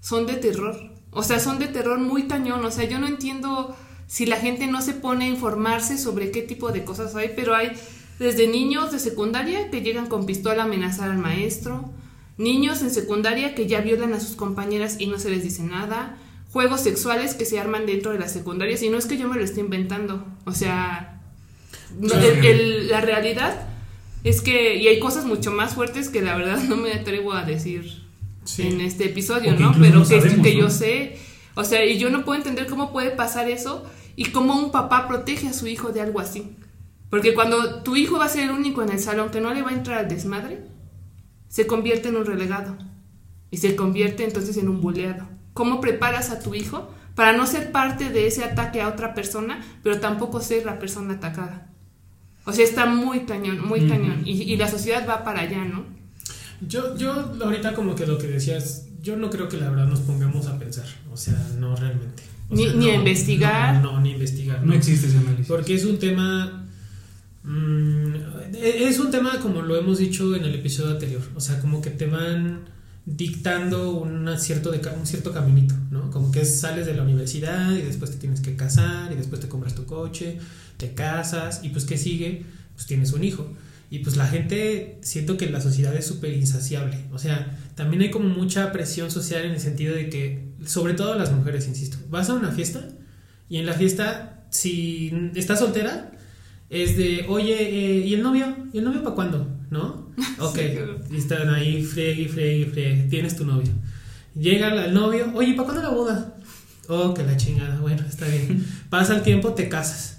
son de terror. O sea, son de terror muy cañón. O sea, yo no entiendo si la gente no se pone a informarse sobre qué tipo de cosas hay, pero hay desde niños de secundaria que llegan con pistola a amenazar al maestro... Niños en secundaria que ya violan a sus compañeras y no se les dice nada. Juegos sexuales que se arman dentro de las secundarias. Y no es que yo me lo esté inventando. O sea, sí. el, el, la realidad es que... Y hay cosas mucho más fuertes que la verdad no me atrevo a decir sí. en este episodio, porque ¿no? Pero no que sabemos, esto que ¿no? yo sé... O sea, y yo no puedo entender cómo puede pasar eso y cómo un papá protege a su hijo de algo así. Porque cuando tu hijo va a ser el único en el salón que no le va a entrar al desmadre... se convierte en un relegado y se convierte entonces en un buleado. ¿Cómo preparas a tu hijo para no ser parte de ese ataque a otra persona, pero tampoco ser la persona atacada? O sea, está muy cañón, muy mm. cañón, y, y la sociedad va para allá, ¿no? Yo, yo ahorita como que lo que decías, yo no creo que la verdad nos pongamos a pensar, o sea, no realmente. O ni sea, ni no, a investigar. No, no, ni investigar. No, no existe ese análisis. Porque es un tema... Mm, es un tema como lo hemos dicho en el episodio anterior, o sea, como que te van dictando una cierto de, un cierto caminito, ¿no? Como que sales de la universidad y después te tienes que casar y después te compras tu coche, te casas y pues ¿qué sigue? Pues tienes un hijo y pues la gente, siento que la sociedad es súper insaciable, o sea, también hay como mucha presión social en el sentido de que, sobre todo las mujeres, insisto, vas a una fiesta y en la fiesta, si estás soltera, es de, oye, eh, ¿y el novio? ¿Y el novio para cuándo? ¿No? Ok, sí, claro. Y están ahí, friegue, friegue, friegue. Tienes tu novio. Llega el novio, oye, ¿para cuándo la boda? Oh, que la chingada, bueno, está bien. Pasa el tiempo, te casas.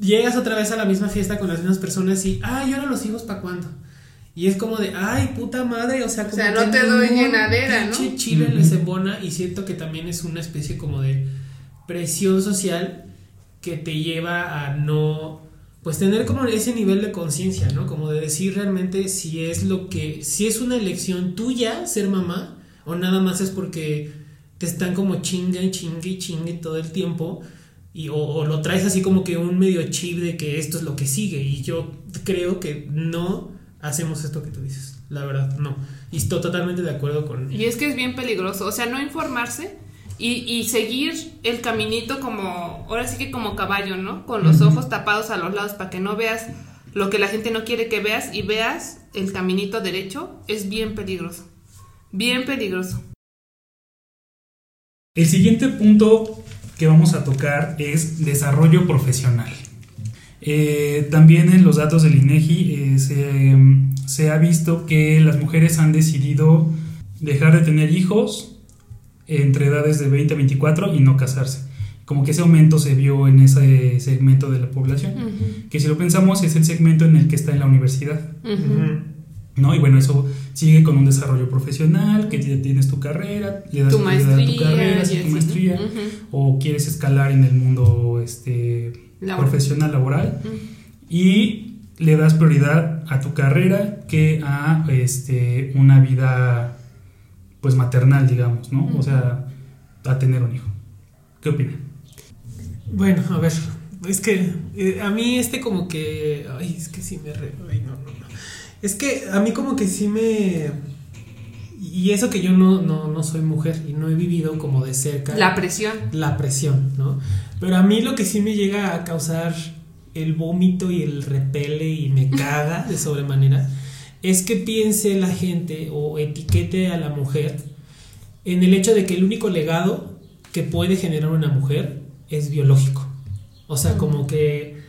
Llegas otra vez a la misma fiesta con las mismas personas y, ay, ¿y ahora los hijos para cuándo? Y es como de, ay, puta madre, o sea, como o sea, no te doy llenadera, ¿no? Pinche chile mm-hmm. les embona y siento que también es una especie como de presión social que te lleva a no, pues tener como ese nivel de conciencia, ¿no? Como de decir realmente si es lo que, si es una elección tuya ser mamá o nada más es porque te están como chinga y chinga y chinga todo el tiempo y o, o lo traes así como que un medio chip de que esto es lo que sigue y yo creo que no hacemos esto que tú dices, la verdad, no. Y estoy totalmente de acuerdo con... Y es que es bien peligroso, o sea, no informarse Y, y seguir el caminito como, ahora sí que como caballo, ¿no? Con los ojos tapados a los lados para que no veas lo que la gente no quiere que veas y veas el caminito derecho, es bien peligroso, bien peligroso. El siguiente punto que vamos a tocar es desarrollo profesional. Eh, también en los datos del INEGI eh, se, se ha visto que las mujeres han decidido dejar de tener hijos entre edades de veinte a veinticuatro y no casarse. Como que ese aumento se vio en ese segmento de la población, uh-huh. que si lo pensamos es el segmento en el que está en la universidad, uh-huh. ¿no? Y bueno, eso sigue con un desarrollo profesional, que ya tienes tu carrera, le das tu maestría, a tu carrera, tu maestría, uh-huh. o quieres escalar en el mundo este, laboral. profesional, laboral, uh-huh. y le das prioridad a tu carrera que a este, una vida pues maternal, digamos, ¿no? Uh-huh. O sea, a tener un hijo. ¿Qué opinan? Bueno, a ver, es que eh, a mí este como que... Ay, es que sí me... Re, ay, no, no, no. Es que a mí como que sí me... Y eso que yo no, no, no soy mujer y no he vivido como de cerca... La presión. La presión, ¿no? Pero a mí lo que sí me llega a causar el vómito y el repele y me caga de sobremanera es que piense la gente o etiquete a la mujer en el hecho de que el único legado que puede generar una mujer... es biológico, o sea, como que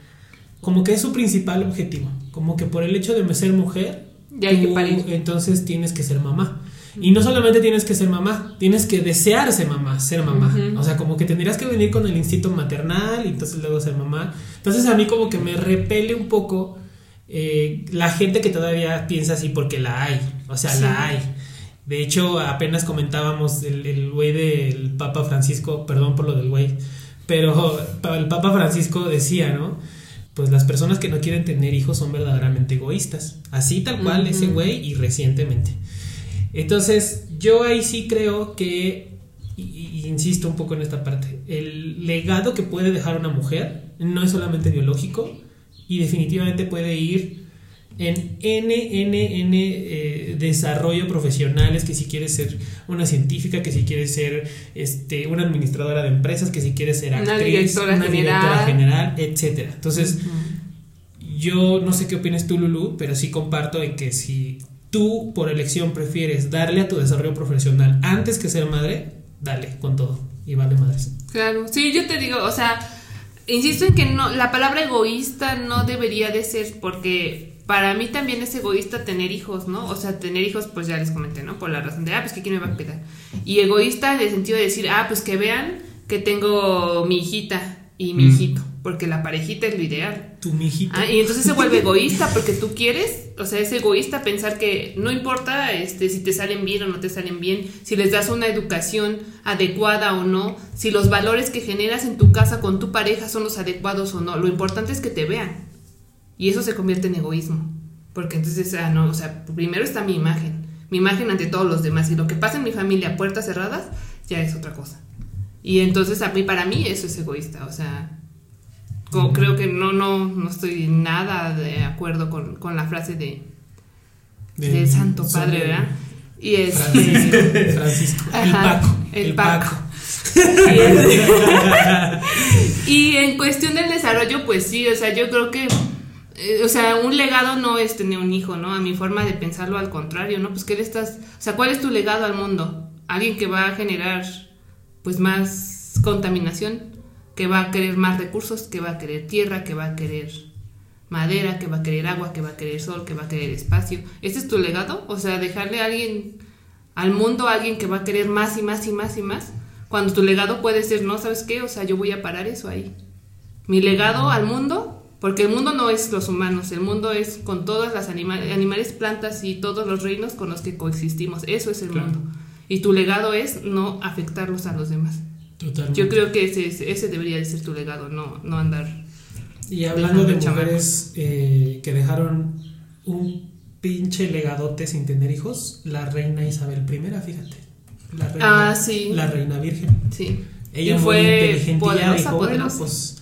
como que es su principal objetivo, como que por el hecho de ser mujer, ya hay tú, que parir. Entonces tienes que ser mamá, y no solamente tienes que ser mamá, tienes que desearse mamá, ser mamá, uh-huh. o sea, como que tendrías que venir con el instinto maternal, y entonces luego ser mamá, entonces a mí como que me repele un poco eh, la gente que todavía piensa así porque la hay, o sea, sí. la hay. De hecho, apenas comentábamos el, el güey del Papa Francisco, perdón por lo del güey, pero el Papa Francisco decía, ¿no? Pues las personas que no quieren tener hijos son verdaderamente egoístas. Así tal cual, uh-huh. ese güey, y recientemente. Entonces, yo ahí sí creo que, y, y insisto un poco en esta parte, el legado que puede dejar una mujer no es solamente biológico y definitivamente puede ir en N, N, N eh, desarrollo profesionales, que si quieres ser una científica, que si quieres ser este, una administradora de empresas, que si quieres ser actriz, una directora, una general. directora general, etcétera. Entonces, uh-huh. yo no sé qué opinas tú, Lulú, pero sí comparto de que si tú por elección prefieres darle a tu desarrollo profesional antes que ser madre, dale con todo y vale madres. Claro, sí, yo te digo, o sea, insisto en que no, la palabra egoísta no debería de ser, porque... Para mí también es egoísta tener hijos, ¿no? O sea, tener hijos, pues ya les comenté, ¿no? Por la razón de, ah, pues que quién me va a cuidar. Y egoísta en el sentido de decir, ah, pues que vean que tengo mi hijita y mi mm. hijito, porque la parejita es lo ideal. Tu mijita. Ah, y entonces se vuelve egoísta porque tú quieres, o sea, es egoísta pensar que no importa este, si te salen bien o no te salen bien, si les das una educación adecuada o no, si los valores que generas en tu casa con tu pareja son los adecuados o no. Lo importante es que te vean. Y eso se convierte en egoísmo, porque entonces, ah, no, o sea, primero está mi imagen, mi imagen ante todos los demás, y lo que pasa en mi familia, puertas cerradas, ya es otra cosa. Y entonces, a mí, para mí, eso es egoísta, o sea, co- uh-huh. creo que no, no, no estoy nada de acuerdo con, con la frase de, de del Santo Padre, ¿verdad? Y es Francisco, eh, Francisco. Ajá, el Paco, el, el Paco. Paco. Y, y en cuestión del desarrollo, pues sí, o sea, yo creo que o sea, un legado no es tener un hijo, ¿no? A mi forma de pensarlo, al contrario, ¿no? Pues que eres estás, o sea, ¿cuál es tu legado al mundo? Alguien que va a generar pues más contaminación, que va a querer más recursos, que va a querer tierra, que va a querer madera, que va a querer agua, que va a querer sol, que va a querer espacio. ¿Este es tu legado? O sea, dejarle a alguien al mundo, a alguien que va a querer más y más y más y más, cuando tu legado puede ser, no, ¿sabes qué? O sea, yo voy a parar eso ahí. Mi legado al mundo. Porque el mundo no es los humanos, el mundo es con todas las anima- animales, plantas y todos los reinos con los que coexistimos. Eso es el claro. mundo. Y tu legado es no afectarlos a los demás. Totalmente. Yo creo que ese, ese debería de ser tu legado, no, no andar... Y hablando de mujeres eh, que dejaron un pinche legadote sin tener hijos, la reina Isabel primera, fíjate. La reina, ah, sí. La reina virgen. Sí. Ella y fue muy inteligente, poderosa, y joven, poderosa. Pues,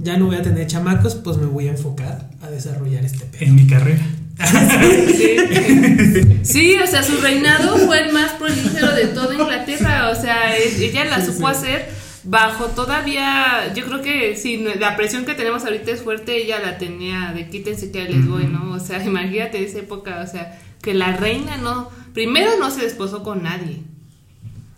ya no voy a tener chamacos, pues me voy a enfocar a desarrollar este pedo. En mi carrera. Sí, sí, o sea, su reinado fue el más prolífero de toda Inglaterra. O sea, ella la sí, supo sí. hacer bajo todavía. Yo creo que si sí, la presión que tenemos ahorita es fuerte, ella la tenía de quítense que les voy, ¿no? O sea, imagínate esa época, o sea, que la reina no. Primero no se desposó con nadie.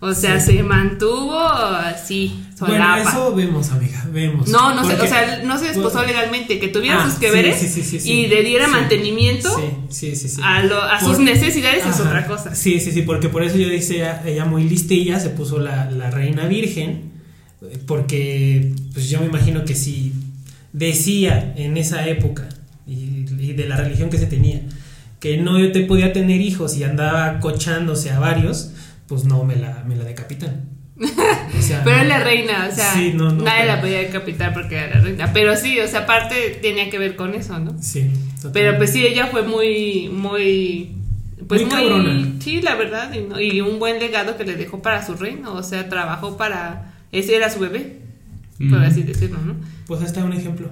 O sea, sí. se mantuvo así, solapa. Bueno, eso vemos, amiga, vemos. No, no sé, o sea, no se desposó bueno. legalmente, que tuviera ah, sus que veres sí, sí, sí, sí, y le diera sí, mantenimiento sí, sí, sí, sí. a, lo, a por, sus necesidades ajá, es otra cosa. Sí, sí, sí, porque por eso yo decía, ella muy listilla, se puso la, la reina virgen, porque pues yo me imagino que si decía en esa época y, y de la religión que se tenía, que no yo te podía tener hijos y andaba cochándose a varios... pues no, me la, me la decapitan. O sea, pero no, la reina, o sea, sí, no, no, nadie pero... la podía decapitar porque era la reina. Pero sí, o sea, aparte tenía que ver con eso, ¿no? Sí, totalmente. Pero pues sí, ella fue muy, muy... Pues muy, muy cabrona. Sí, la verdad, y, no, y un buen legado que le dejó para su reino, o sea, trabajó para... Ese era su bebé, mm. por así decirlo, ¿no? Pues hasta un ejemplo.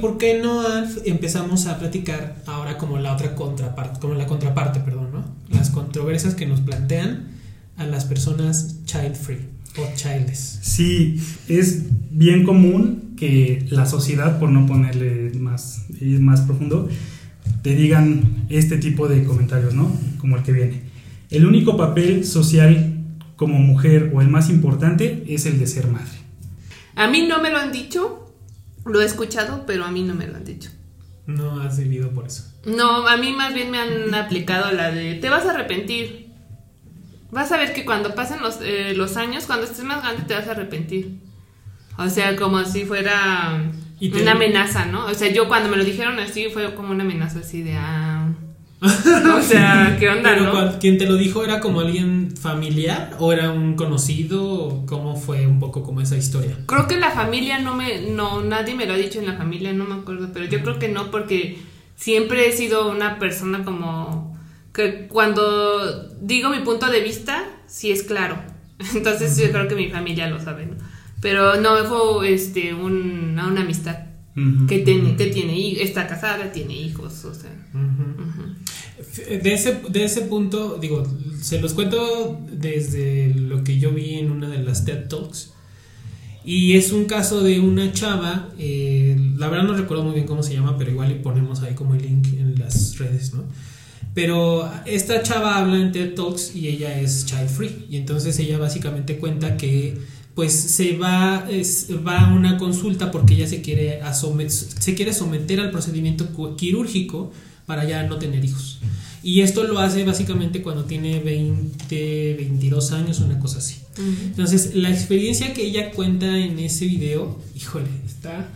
¿Por qué no, Alf, empezamos a platicar ahora como la otra contraparte, como la contraparte, perdón, ¿no? Las controversias que nos plantean a las personas child free o childless. Sí, es bien común que la sociedad, por no ponerle más, más profundo, te digan este tipo de comentarios, ¿no? Como el que viene. El único papel social como mujer o el más importante es el de ser madre. A mí no me lo han dicho, lo he escuchado, pero a mí no me lo han dicho. No has vivido por eso. No, a mí más bien me han aplicado la de te vas a arrepentir. Vas a ver que cuando pasen los, eh, los años, cuando estés más grande te vas a arrepentir. O sea, como si fuera y te... una amenaza, ¿no? O sea, yo cuando me lo dijeron así fue como una amenaza así de... Ah, o sea, ¿qué onda, pero, no? ¿Quién te lo dijo? ¿Era como alguien familiar? ¿O era un conocido? ¿Cómo fue un poco como esa historia? Creo que la familia no me... No, nadie me lo ha dicho en la familia, no me acuerdo. Pero yo creo que no, porque siempre he sido una persona como... que cuando digo mi punto de vista, sí es claro. Entonces uh-huh. yo creo que mi familia lo sabe, ¿no? Pero no fue este, un, una amistad uh-huh. que, ten, que tiene, está casada, tiene hijos, o sea. Uh-huh. Uh-huh. De ese, de ese punto, digo, se los cuento desde lo que yo vi en una de las TED Talks. Y es un caso de una chava, eh, la verdad no recuerdo muy bien cómo se llama, pero igual le ponemos ahí como el link en las redes, ¿no? Pero esta chava habla en TED Talks y ella es child free. Y entonces ella básicamente cuenta que pues se va, es, va a una consulta porque ella se quiere, asomet- se quiere someter al procedimiento quirúrgico para ya no tener hijos. Y esto lo hace básicamente cuando tiene veinte, veintidós años, una cosa así. Uh-huh. Entonces la experiencia que ella cuenta en ese video, híjole, está...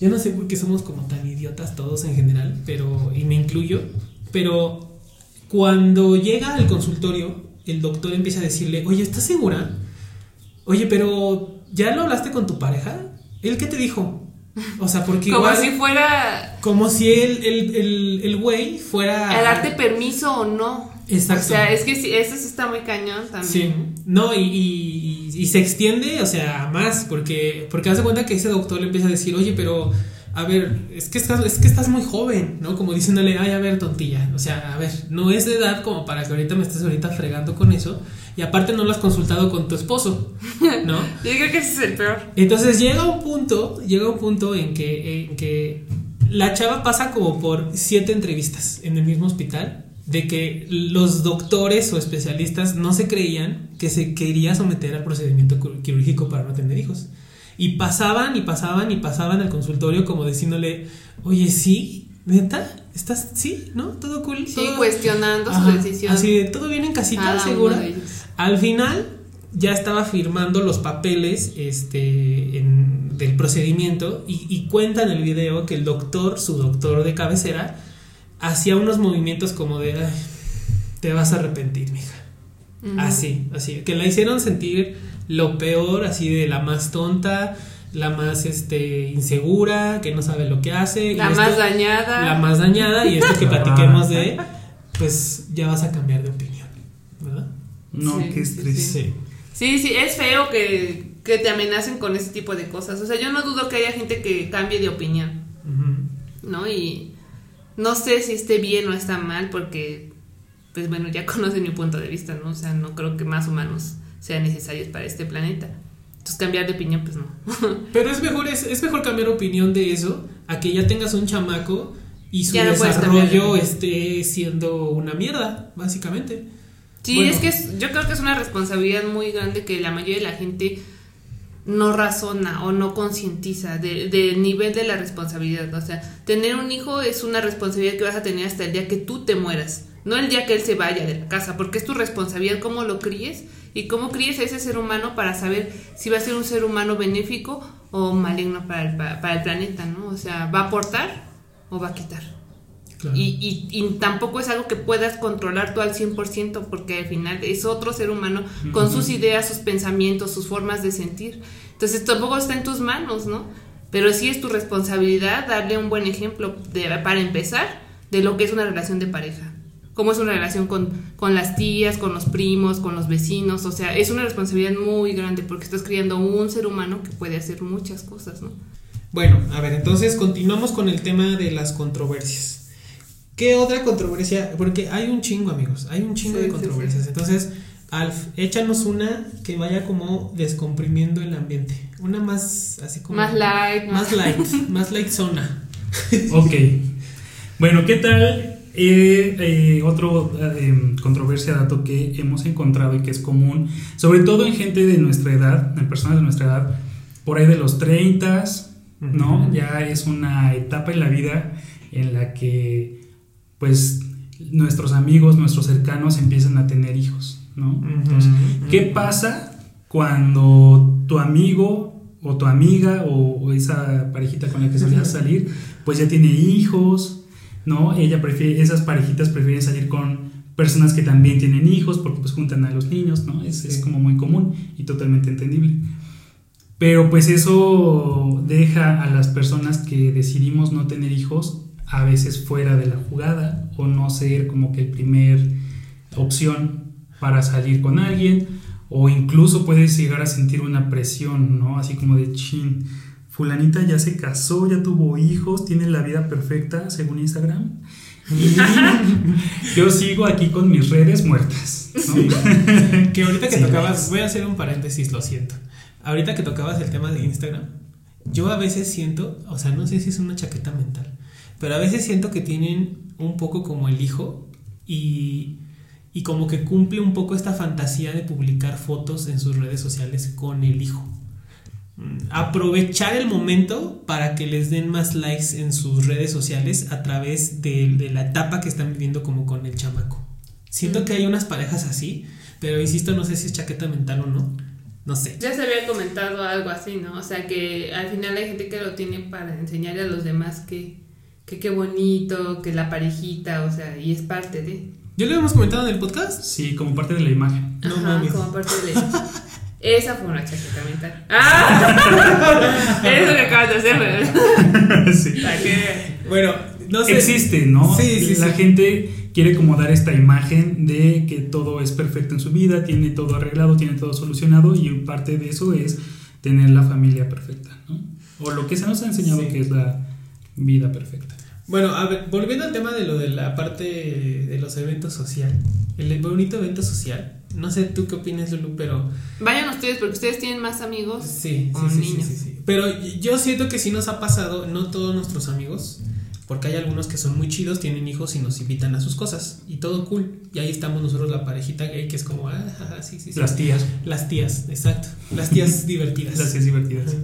Yo no sé por qué somos como tan idiotas todos en general, pero y me incluyo. Pero cuando llega al consultorio, el doctor empieza a decirle, oye, ¿estás segura? Oye, pero ¿ya lo hablaste con tu pareja? ¿Él qué te dijo? O sea, porque como igual... Como si fuera... Como si el, el, el, el güey fuera... A darte permiso o no. Exacto. O sea, es que sí, eso sí está muy cañón también. Sí, no, y, y, y se extiende, o sea, más, porque, porque hace cuenta que ese doctor le empieza a decir, oye, pero... A ver, es que estás, es que estás muy joven, ¿no? Como diciéndole, ay, a ver, tontilla. O sea, a ver, no es de edad como para que ahorita me estés ahorita fregando con eso. Y aparte no lo has consultado con tu esposo, ¿no? Yo creo que ese es el peor. Entonces llega un punto, llega un punto en que, en que la chava pasa como por siete entrevistas en el mismo hospital. De que los doctores o especialistas no se creían que se quería someter al procedimiento quirúrgico para no tener hijos. Y pasaban y pasaban y pasaban al consultorio como diciéndole, oye, ¿sí? ¿Neta? ¿Estás? ¿Sí? ¿No? ¿Todo cool? Sí, todo... cuestionando Ajá, su decisión. Así de, ¿todo bien en casita? ¿Segura? Al final ya estaba firmando los papeles este, en, del procedimiento y, y cuenta en el video que el doctor, su doctor de cabecera, hacía unos movimientos como de, ay, te vas a arrepentir, mija. Uh-huh. Así, así, que la hicieron sentir... lo peor, así de la más tonta, la más este insegura, que no sabe lo que hace, la más dañada, la más dañada. Y esto que platiquemos de pues ya vas a cambiar de opinión, ¿verdad? No, sí, que es triste. Sí, sí, sí, es feo que, que te amenacen con ese tipo de cosas. O sea, yo no dudo que haya gente que cambie de opinión, uh-huh. ¿no? Y no sé si esté bien o está mal, porque pues bueno, ya conocen mi punto de vista, ¿no? O sea, no creo que más humanos sean necesarios para este planeta. Entonces cambiar de opinión, pues no. Pero es mejor, es, es mejor cambiar opinión de eso a que ya tengas un chamaco y su ya desarrollo no esté siendo una mierda, básicamente. Sí, bueno. es que es, yo creo que es una responsabilidad muy grande que la mayoría de la gente no razona o no concientiza de, del nivel de la responsabilidad. O sea, tener un hijo es una responsabilidad que vas a tener hasta el día que tú te mueras, no el día que él se vaya de la casa, porque es tu responsabilidad cómo lo críes y cómo críes a ese ser humano para saber si va a ser un ser humano benéfico o maligno para el, para el planeta, ¿no? O sea, ¿va a aportar o va a quitar? Claro. Y, y, y tampoco es algo que puedas controlar tú al cien por ciento, porque al final es otro ser humano con uh-huh. sus ideas, sus pensamientos, sus formas de sentir. Entonces tampoco está en tus manos, ¿no? Pero sí es tu responsabilidad darle un buen ejemplo de, para empezar, de lo que es una relación de pareja. Cómo es una relación con, con las tías, con los primos, con los vecinos. O sea, es una responsabilidad muy grande porque estás criando un ser humano que puede hacer muchas cosas, ¿no? Bueno, a ver, entonces continuamos con el tema de las controversias. ¿Qué otra controversia? Porque hay un chingo, amigos, hay un chingo sí, de controversias. Sí, sí. Entonces, Alf, échanos una que vaya como descomprimiendo el ambiente. Una más, así como... Más light. Más light, más light zona. Ok. Bueno, ¿qué tal...? Eh, eh, otro eh, controversia, dato que hemos encontrado y que es común, sobre todo en gente de nuestra edad, en personas de nuestra edad, por ahí de los treintas, ¿no? Uh-huh. Ya es una etapa en la vida en la que, pues, nuestros amigos, nuestros cercanos empiezan a tener hijos, ¿no? Uh-huh. Entonces, ¿qué pasa cuando tu amigo o tu amiga o, o esa parejita con la que solías uh-huh. salir, pues ya tiene hijos? No, ella prefiere, esas parejitas prefieren salir con personas que también tienen hijos porque pues juntan a los niños, ¿no? Es, sí. es como muy común y totalmente entendible. Pero pues eso deja a las personas que decidimos no tener hijos a veces fuera de la jugada o no ser como que el primer opción para salir con alguien, o incluso puedes llegar a sentir una presión, ¿no? Así como de chin. Fulanita ya se casó, ya tuvo hijos, tiene la vida perfecta, según Instagram. Y yo sigo aquí con mis redes muertas, ¿no? Sí. Que ahorita que sí, tocabas, voy a hacer un paréntesis, lo siento. Ahorita que tocabas el tema de Instagram, yo a veces siento, o sea, no sé si es una chaqueta mental, pero a veces siento que tienen un poco como el hijo y, y como que cumple un poco esta fantasía de publicar fotos en sus redes sociales con el hijo. Aprovechar el momento para que les den más likes en sus redes sociales a través de, de la etapa que están viviendo como con el chamaco. Siento mm. que hay unas parejas así, pero insisto, no sé si es chaqueta mental o no, no sé. Ya se había comentado algo así, ¿no? O sea, que al final hay gente que lo tiene para enseñarle a los demás que que qué bonito, que la parejita, o sea, y es parte de... ¿Ya lo habíamos comentado en el podcast? Sí, como parte de la imagen. Ajá, no mames. Como parte de la imagen. Esa fue una chaqueta mental. ¡Ah! Eso que acabas de hacer. Sí. Bueno, no sé. Existe, ¿no? Sí, sí, la sí. gente quiere como dar esta imagen de que todo es perfecto en su vida, tiene todo arreglado, tiene todo solucionado, y parte de eso es tener la familia perfecta, ¿no? O lo que se nos ha enseñado sí. que es la vida perfecta. Bueno, a ver, volviendo al tema de lo de la parte de los eventos sociales. El bonito evento social. No sé tú qué opinas, Lulú, pero... Vayan ustedes, porque ustedes tienen más amigos. Sí, sí, sí, niños. sí, sí, sí. Pero yo siento que sí nos ha pasado, no todos nuestros amigos, porque hay algunos que son muy chidos, tienen hijos y nos invitan a sus cosas, y todo cool. Y ahí estamos nosotros, la parejita gay, que es como... Ah, ah, sí, sí, sí. Las tías. Las tías, exacto. Las tías divertidas. Las tías divertidas.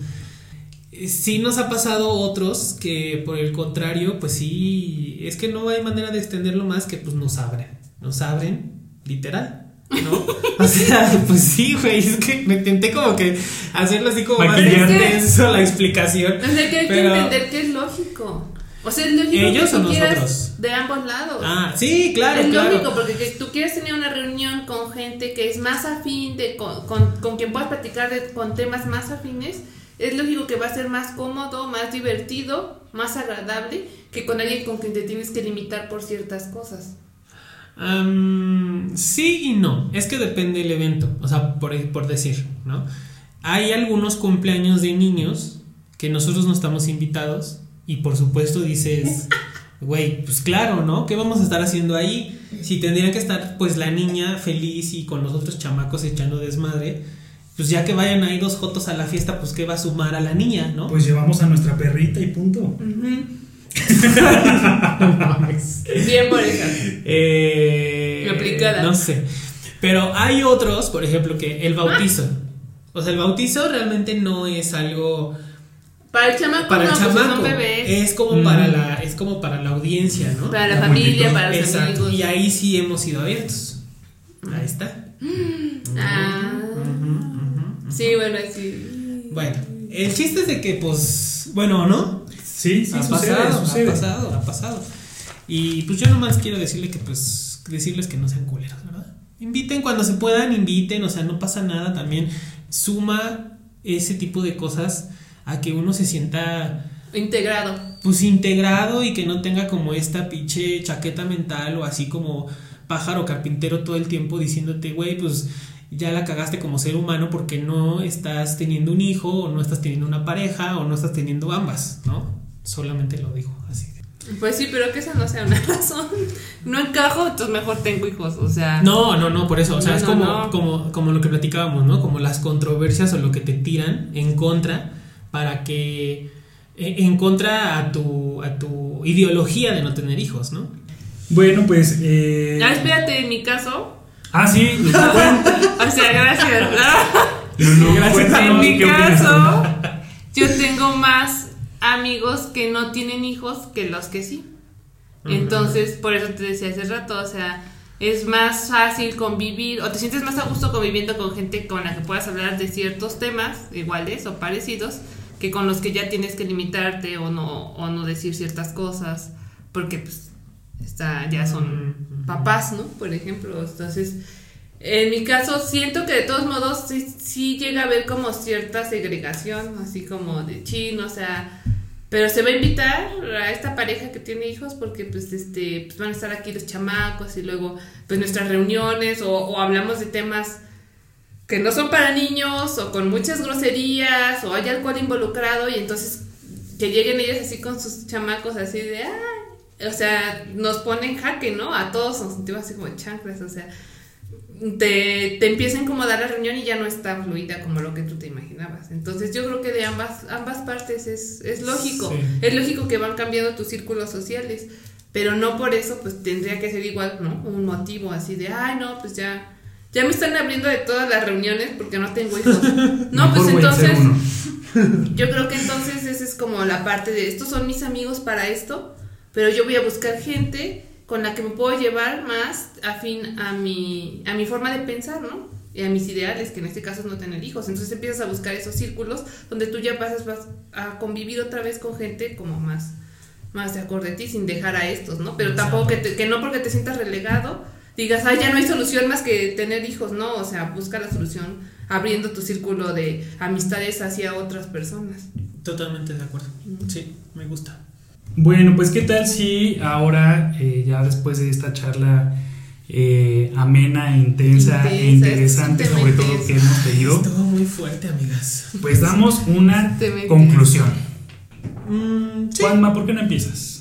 Sí nos ha pasado otros que, por el contrario, pues sí... Es que no hay manera de extenderlo más que pues nos abren. Nos abren, literal. ¿No? O sea, pues sí, güey. Es que me intenté como que hacerlo así como maquillar más intenso la explicación. O sea, que hay pero... que entender que es lógico. O sea, es lógico. Ellos que o nosotros. De ambos lados. Ah, sí, claro. Es claro. lógico, porque que tú quieres tener una reunión con gente que es más afín, de, con, con, con quien puedas platicar de, con temas más afines. Es lógico que va a ser más cómodo, más divertido, más agradable que con alguien con quien te tienes que limitar por ciertas cosas. Um, sí y no, es que depende del evento, o sea, por, por decir, ¿no? Hay algunos cumpleaños de niños que nosotros no estamos invitados y por supuesto dices, güey, pues claro, ¿no? ¿Qué vamos a estar haciendo ahí? Si tendría que estar pues la niña feliz y con los otros chamacos echando desmadre, pues ya que vayan ahí dos jotos a la fiesta, pues ¿qué va a sumar a la niña, no? Pues llevamos a nuestra perrita y punto. Uh-huh. Bien por esa eh, aplicada. No sé. Pero hay otros, por ejemplo, que el bautizo. O sea, el bautizo realmente no es algo... Para el chamaco, para el no, chamaco. Pues son bebés. Es como, mm. para la, es como para la audiencia, ¿no? Para la, la familia, para los amigos. Y ahí sí hemos sido abiertos. Ahí está. Mm. Ah. Uh-huh, uh-huh, uh-huh. Sí, bueno, sí. Bueno, el chiste es de que, pues, bueno, ¿no? Sí, sí, ha sucede, pasado, sucede. ha pasado, ha pasado. Y pues yo nomás quiero decirle que, pues, decirles que no sean culeros, ¿verdad? Inviten cuando se puedan, inviten, o sea, no pasa nada también. Suma ese tipo de cosas a que uno se sienta integrado, pues integrado, y que no tenga como esta pinche chaqueta mental o así como pájaro carpintero todo el tiempo diciéndote, güey, pues ya la cagaste como ser humano porque no estás teniendo un hijo, o no estás teniendo una pareja, o no estás teniendo ambas, ¿no? Solamente lo digo así. Pues sí, pero que esa no sea una razón. No encajo, entonces mejor tengo hijos, o sea. No, no, no, por eso, o sea, no, es como, no, no. como como lo que platicábamos, ¿no? Como las controversias o lo que te tiran en contra, para que en contra a tu a tu ideología de no tener hijos, ¿no? Bueno, pues eh... ah, espérate, en mi caso. Ah, sí. O sea, gracias. Lulú, gracias. En mi caso, yo tengo más amigos que no tienen hijos que los que sí. Uh-huh. Entonces, por eso te decía hace rato, o sea, es más fácil convivir, o te sientes más a gusto conviviendo con gente con la que puedas hablar de ciertos temas iguales o parecidos, que con los que ya tienes que limitarte o no, o no decir ciertas cosas, porque pues está, ya son papás, ¿no? Por ejemplo. Entonces, en mi caso, siento que de todos modos sí, sí llega a haber como cierta segregación, así como de chino, o sea, pero se va a invitar a esta pareja que tiene hijos porque pues este pues van a estar aquí los chamacos, y luego pues nuestras reuniones, o, o hablamos de temas que no son para niños, o con muchas groserías, o hay alcohol involucrado, y entonces que lleguen ellas así con sus chamacos así de ah, o sea, nos ponen jaque, ¿no? A todos nos sentimos así como chanclas, o sea, te, te empiezan como a dar la reunión y ya no es tan fluida como lo que tú te imaginabas. Entonces yo creo que de ambas ambas partes es, es lógico. Sí. Es lógico que van cambiando tus círculos sociales, pero no por eso pues tendría que ser igual, ¿no? Un motivo así de, ay no, pues ya ya me están abriendo de todas las reuniones porque no tengo hijos. No, pues entonces yo creo que entonces esa es como la parte de, estos son mis amigos para esto, pero yo voy a buscar gente con la que me puedo llevar más afín a mi, a mi forma de pensar, ¿no? Y a mis ideales, que en este caso es no tener hijos. Entonces empiezas a buscar esos círculos donde tú ya pasas vas a convivir otra vez con gente como más, más de acuerdo a ti, sin dejar a estos, ¿no? Pero tampoco que, te, que no porque te sientas relegado digas, ay, ya no hay solución más que tener hijos, ¿no? O sea, busca la solución abriendo tu círculo de amistades hacia otras personas. Totalmente de acuerdo. Sí, me gusta. Bueno, pues qué tal si ahora, eh, ya después de esta charla eh, amena, intensa, intensa e interesante, sobre todo que hemos tenido, estuvo muy fuerte, amigas, pues damos una conclusión. Mm, sí. Juanma, ¿por qué no empiezas?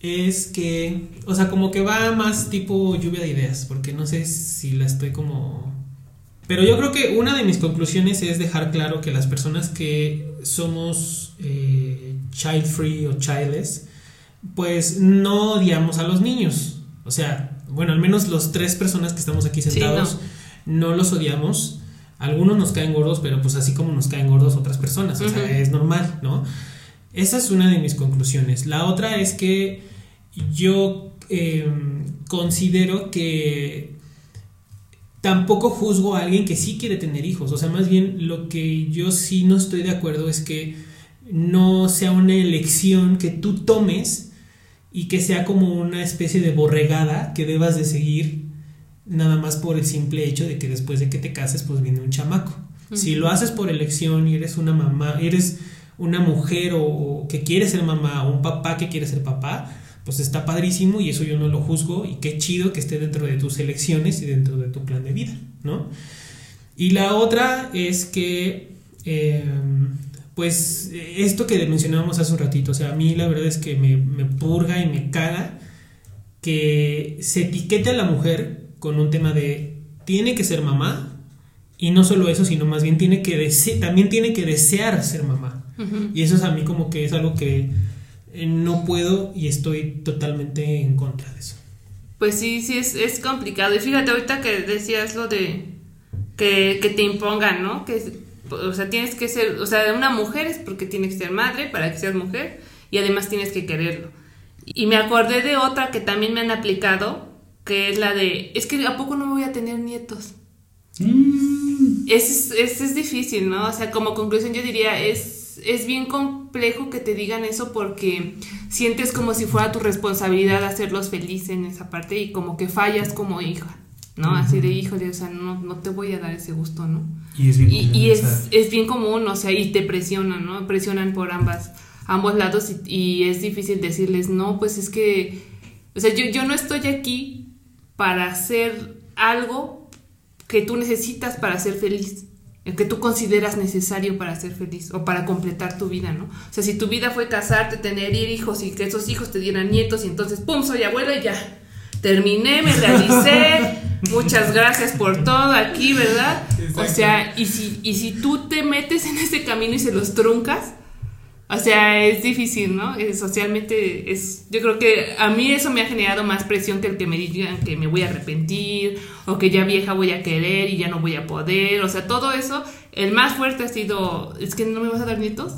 Es que, o sea, como que va más tipo lluvia de ideas, porque no sé si la estoy como... Pero yo creo que una de mis conclusiones es dejar claro que las personas que somos... Eh, child free o childless, pues no odiamos a los niños. O sea, bueno, al menos los tres personas que estamos aquí sentados, sí, no. no los odiamos. Algunos nos caen gordos, pero pues así como nos caen gordos otras personas, o uh-huh. sea, es normal, ¿no? Esa es una de mis conclusiones. La otra es que yo eh, considero que tampoco juzgo a alguien que sí quiere tener hijos. O sea, más bien lo que yo sí no estoy de acuerdo es que no sea una elección que tú tomes y que sea como una especie de borregada que debas de seguir nada más por el simple hecho de que después de que te cases pues viene un chamaco. Uh-huh. Si lo haces por elección y eres una mamá, eres una mujer o, o que quiere ser mamá, o un papá que quiere ser papá, pues está padrísimo, y eso yo no lo juzgo, y qué chido que esté dentro de tus elecciones y dentro de tu plan de vida, ¿no? Y la otra es que eh, pues esto que mencionábamos hace un ratito, o sea, a mí la verdad es que me, me purga y me caga que se etiquete a la mujer con un tema de tiene que ser mamá, y no solo eso, sino más bien tiene que dese- también tiene que desear ser mamá. Uh-huh. Y eso es a mí como que es algo que no puedo, y estoy totalmente en contra de eso. pues sí, sí es, es complicado. Y fíjate, ahorita que decías lo de que, que te impongan, ¿no? Que, o sea, tienes que ser, o sea, una mujer es porque tiene que ser madre para que seas mujer y además tienes que quererlo. Y me acordé de otra que también me han aplicado, que es la de, es que ¿a poco no voy a tener nietos? Mm. Es, es, es difícil, ¿no? O sea, como conclusión yo diría, es, es bien complejo que te digan eso porque sientes como si fuera tu responsabilidad hacerlos felices en esa parte y como que fallas como hija, ¿no? Uh-huh. Así de, híjole, o sea, no, no te voy a dar ese gusto, ¿no? Y es bien y, común. Y es, o sea, es bien común, o sea, y te presionan, ¿no? Presionan por ambas, ambos lados y, y es difícil decirles, no, pues es que, o sea, yo, yo no estoy aquí para hacer algo que tú necesitas para ser feliz, que tú consideras necesario para ser feliz o para completar tu vida, ¿no? O sea, si tu vida fue casarte, tener hijos y que esos hijos te dieran nietos y entonces, ¡pum!, soy abuela y ya, terminé, me realicé, muchas gracias por todo aquí, ¿verdad? Exacto. O sea, y si, y si tú te metes en ese camino y se los truncas, o sea, es difícil, ¿no? Es, socialmente es... Yo creo que a mí eso me ha generado más presión que el que me digan que me voy a arrepentir o que ya vieja voy a querer y ya no voy a poder. O sea, todo eso, el más fuerte ha sido, es que no me vas a dar nietos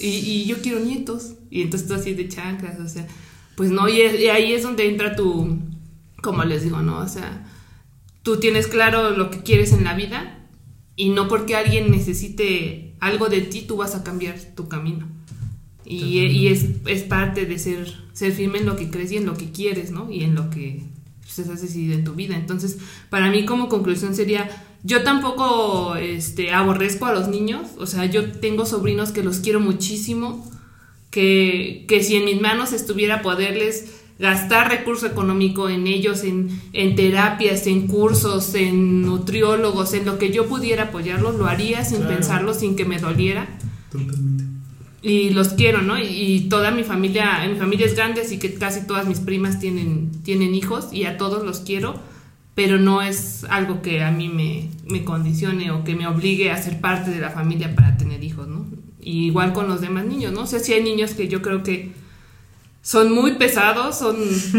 y, y yo quiero nietos. Y entonces tú así de chancas, o sea, pues no, y, es, y ahí es donde entra tu... Como les digo, ¿no? O sea, tú tienes claro lo que quieres en la vida y no porque alguien necesite... algo de ti, tú vas a cambiar tu camino. Y, y es, es parte de ser, ser firme en lo que crees y en lo que quieres, ¿no? Y en lo que pues, has decidido en tu vida. Entonces, para mí como conclusión sería, yo tampoco este, aborrezco a los niños. O sea, yo tengo sobrinos que los quiero muchísimo, que, que si en mis manos estuviera poderles gastar recurso económico en ellos, en, en terapias, en cursos, en nutriólogos, en lo que yo pudiera apoyarlos, lo haría sin claro. pensarlo, sin que me doliera. Totalmente. Y los quiero, ¿no? Y, y toda mi familia, mi familia es grande, así que casi todas mis primas tienen, tienen hijos y a todos los quiero, pero no es algo que a mí me, me condicione o que me obligue a ser parte de la familia para tener hijos, ¿no? Y igual con los demás niños, ¿no? O sea, sí hay niños que yo creo que son muy pesados, son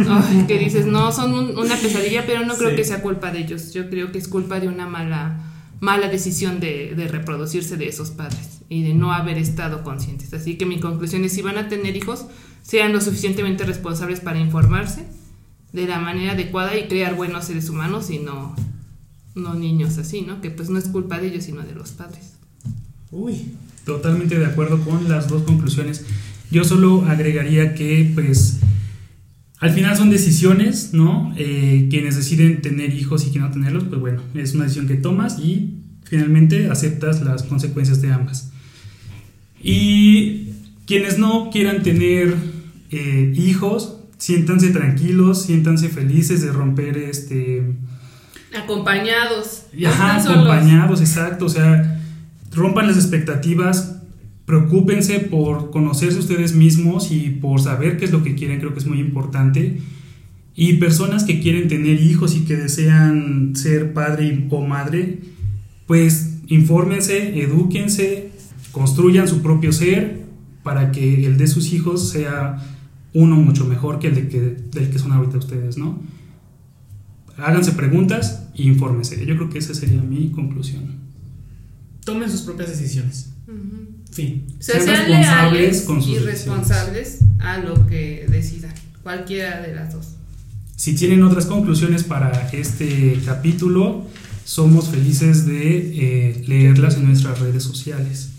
oh, que dices, no, son un, una pesadilla, pero no creo sí. que sea culpa de ellos. Yo creo que es culpa de una mala mala decisión de, de reproducirse de esos padres y de no haber estado conscientes. Así que mi conclusión es, si van a tener hijos, sean lo suficientemente responsables para informarse de la manera adecuada y crear buenos seres humanos y no, no niños así, ¿no? Que pues no es culpa de ellos, sino de los padres. Uy, totalmente de acuerdo con las dos conclusiones. Yo solo agregaría que, pues, al final son decisiones, ¿no? Eh, quienes deciden tener hijos y quienes no tenerlos, pues bueno, es una decisión que tomas y finalmente aceptas las consecuencias de ambas. Y quienes no quieran tener eh, hijos, siéntanse tranquilos, siéntanse felices de romper este... Acompañados. Ajá, acompañados, exacto, o sea, rompan las expectativas. Preocúpense por conocerse ustedes mismos y por saber qué es lo que quieren, creo que es muy importante. Y personas que quieren tener hijos y que desean ser padre o madre, pues infórmense, edúquense, construyan su propio ser para que el de sus hijos sea uno mucho mejor que el de que, del que son ahorita ustedes, ¿no? Háganse preguntas e infórmense. Yo creo que esa sería mi conclusión. Tomen sus propias decisiones. Uh-huh. Fin. O sea, sean leales con sus y responsables a lo que decidan, cualquiera de las dos. Si tienen otras conclusiones para este capítulo, somos felices de eh, leerlas en nuestras redes sociales.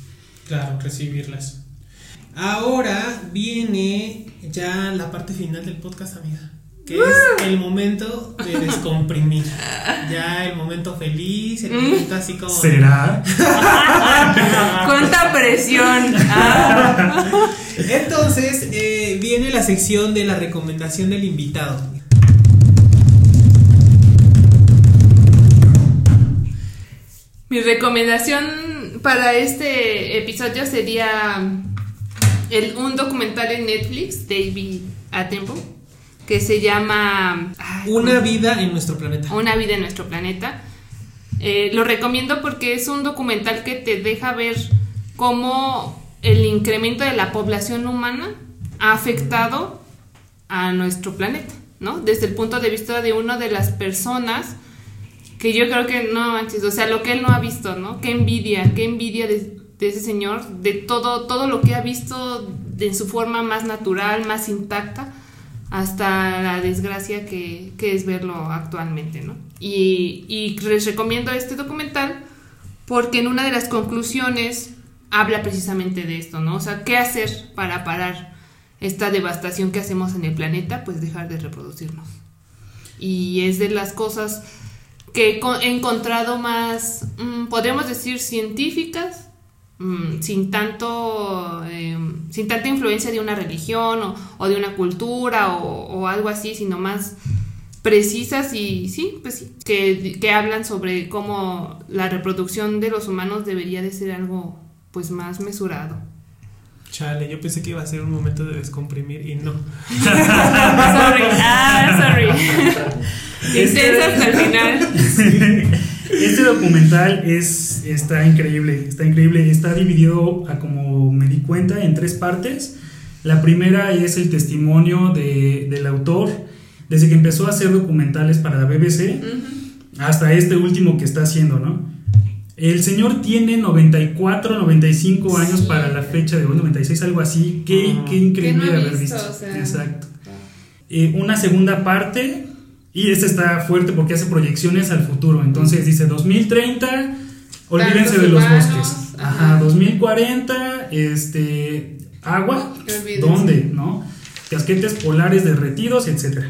Claro, recibirlas. Ahora viene ya la parte final del podcast, amiga, que es el momento de descomprimir. Ya el momento feliz, el momento así como... ¿Será? ¡Cuánta presión! Ah. Entonces, eh, viene la sección de la recomendación del invitado. Mi recomendación para este episodio sería el, un documental en Netflix, David Attenborough, que se llama... Ay, Una vida en nuestro planeta. Una vida en nuestro planeta. Eh, lo recomiendo porque es un documental que te deja ver cómo el incremento de la población humana ha afectado a nuestro planeta. ¿no? Desde el punto de vista de una de las personas que yo creo que no manches, o sea, lo que él no ha visto, ¿no? Qué envidia, qué envidia de, de ese señor, de todo, todo lo que ha visto en su forma más natural, más intacta, hasta la desgracia que, que es verlo actualmente, ¿no? Y, y les recomiendo este documental porque en una de las conclusiones habla precisamente de esto, ¿no? O sea, ¿qué hacer para parar esta devastación que hacemos en el planeta? Pues dejar de reproducirnos. Y es de las cosas que he encontrado más, mmm, podríamos decir, científicas, mmm, sin tanto, eh, sin tanta influencia de una religión o, o de una cultura o, o algo así, sino más precisas y sí, pues sí, que, que hablan sobre cómo la reproducción de los humanos debería de ser algo pues más mesurado. Chale, yo pensé que iba a ser un momento de descomprimir y no. sorry, ah, sorry. Este, hasta el final. Sí. Este documental es, está increíble, está increíble. Está dividido, a como me di cuenta, en tres partes. La primera es el testimonio de, del autor, desde que empezó a hacer documentales para la B B C, uh-huh, hasta este último que está haciendo, ¿no? El señor tiene noventa y cuatro, noventa y cinco años, sí, para la fecha de hoy, noventa y seis, algo así. Qué, uh-huh, qué increíble no haber visto. visto. O sea, exacto. Eh, una segunda parte, y esta está fuerte porque hace proyecciones al futuro. Entonces dice dos mil treinta, olvídense de los humanos, bosques. Ajá, ajá. dos mil cuarenta, este, agua, olvídense. ¿Dónde? ¿No? Casquetes polares derretidos, etcétera.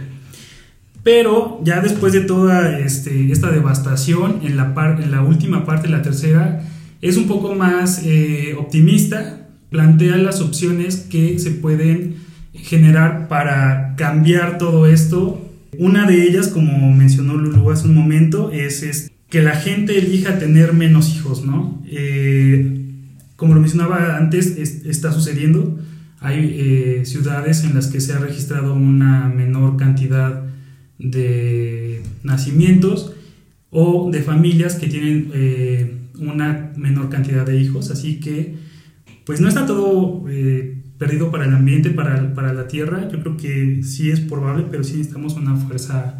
Pero ya después de toda este, esta devastación, en la, par, en la última parte, la tercera, es un poco más eh, optimista, plantea las opciones que se pueden generar para cambiar todo esto. Una de ellas, como mencionó Lulú hace un momento, es, es que la gente elija tener menos hijos, ¿no? Eh, como lo mencionaba antes, es, está sucediendo. Hay eh, ciudades en las que se ha registrado una menor cantidad de nacimientos o de familias que tienen eh, una menor cantidad de hijos, así que pues no está todo eh, perdido para el ambiente, para, para la tierra. Yo creo que sí es probable, pero sí necesitamos una fuerza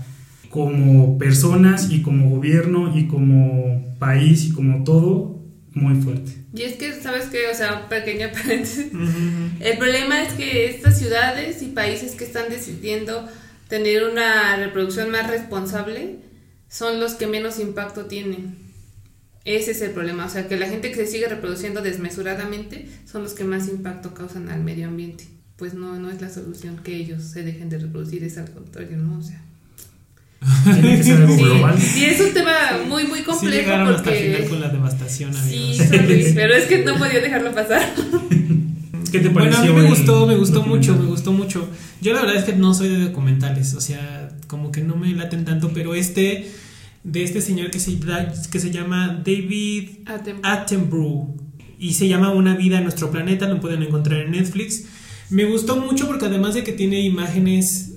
como personas y como gobierno y como país y como todo muy fuerte. Y es que, ¿sabes qué? O sea, pequeña paréntesis, uh-huh, el problema es que estas ciudades y países que están decidiendo tener una reproducción más responsable son los que menos impacto tienen. Ese es el problema, o sea, que la gente que se sigue reproduciendo desmesuradamente son los que más impacto causan al medio ambiente. Pues no, no es la solución que ellos se dejen de reproducir, es al contrario, ¿no? O sea, tiene que ser algo global. Sí, es un tema muy, muy complejo. Sí, llegaron porque... hasta el final con la devastación, amigos. Sí, sorry, pero es que no podía dejarlo pasar. ¿Qué te pareció? Bueno, a mí me gustó, me gustó mucho, me gustó mucho. Yo la verdad es que no soy de documentales, o sea, como que no me laten tanto, pero este, de este señor que se, que se llama David Attenborough, y se llama Una vida en nuestro planeta, lo pueden encontrar en Netflix. Me gustó mucho porque además de que tiene imágenes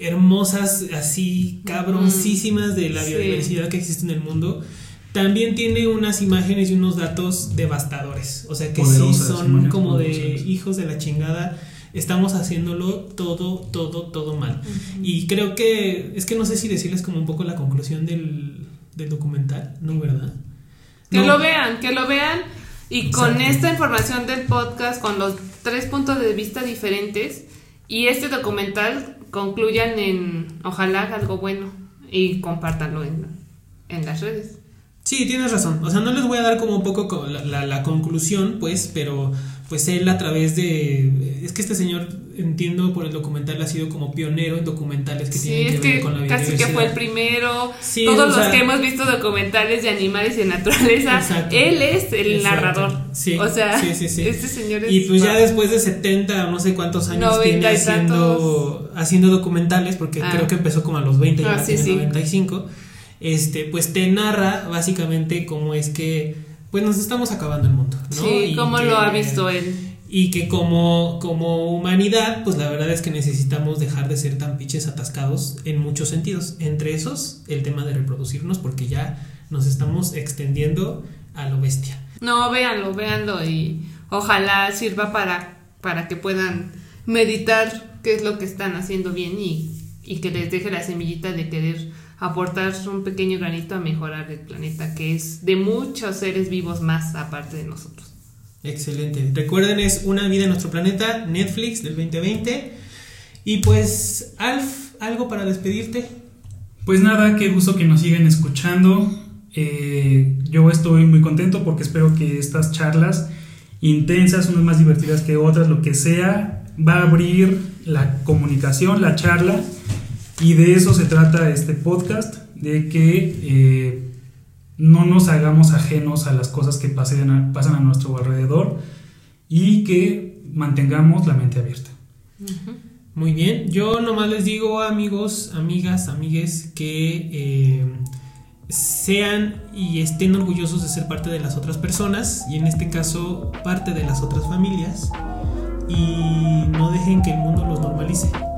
hermosas, así cabroncísimas, de la biodiversidad, sí, que existe en el mundo, también tiene unas imágenes y unos datos devastadores, o sea que poderosas, sí son como poderosas, de hijos de la chingada, estamos haciéndolo todo, todo, todo mal, uh-huh. Y creo que, es que no sé si decirles como un poco la conclusión del, del documental, ¿no? ¿Verdad? Que no. lo vean, que lo vean y con esta información del podcast, con los tres puntos de vista diferentes y este documental, concluyan en, ojalá, algo bueno y compártanlo en, en las redes. Sí, tienes razón, o sea, no les voy a dar como un poco la, la, la conclusión, pues, pero pues él a través de... Es que este señor, entiendo por el documental, ha sido como pionero en documentales que sí, tienen que ver que con la biodiversidad. Sí, es que casi que fue el primero, sí, todos los sea, que hemos visto documentales de animales y de naturaleza, exacto, él es el exacto, narrador, sí, o sea, sí, sí, sí. Este señor es... Y pues ya después de setenta, no sé cuántos años tiene haciendo, haciendo documentales, porque ah. creo que empezó como a los veinte, ah, ya sí, tiene sí. noventa y cinco... Este, pues te narra básicamente cómo es que pues nos estamos acabando el mundo, ¿no? Sí, cómo lo ha visto él. Y que como, como humanidad, pues la verdad es que necesitamos dejar de ser tan pinches atascados en muchos sentidos. Entre esos, el tema de reproducirnos, porque ya nos estamos extendiendo a lo bestia. No, véanlo, véanlo y ojalá sirva para, para que puedan meditar qué es lo que están haciendo bien y y que les deje la semillita de querer aportar un pequeño granito a mejorar el planeta, que es de muchos seres vivos más aparte de nosotros. Excelente. Recuerden, es Una vida en nuestro planeta, Netflix del veinte veinte. Y pues, Alf, ¿algo para despedirte? Pues nada, qué gusto que nos sigan escuchando. Eh, yo estoy muy contento porque espero que estas charlas intensas, unas más divertidas que otras, lo que sea, va a abrir la comunicación, la charla, y de eso se trata este podcast, de que eh, no nos hagamos ajenos a las cosas que pasen a, pasan a nuestro alrededor y que mantengamos la mente abierta. Uh-huh. Muy bien, yo nomás les digo, amigos, amigas, amigues, que eh, sean y estén orgullosos de ser parte de las otras personas, y en este caso parte de las otras familias, y no dejen que el mundo los normalice.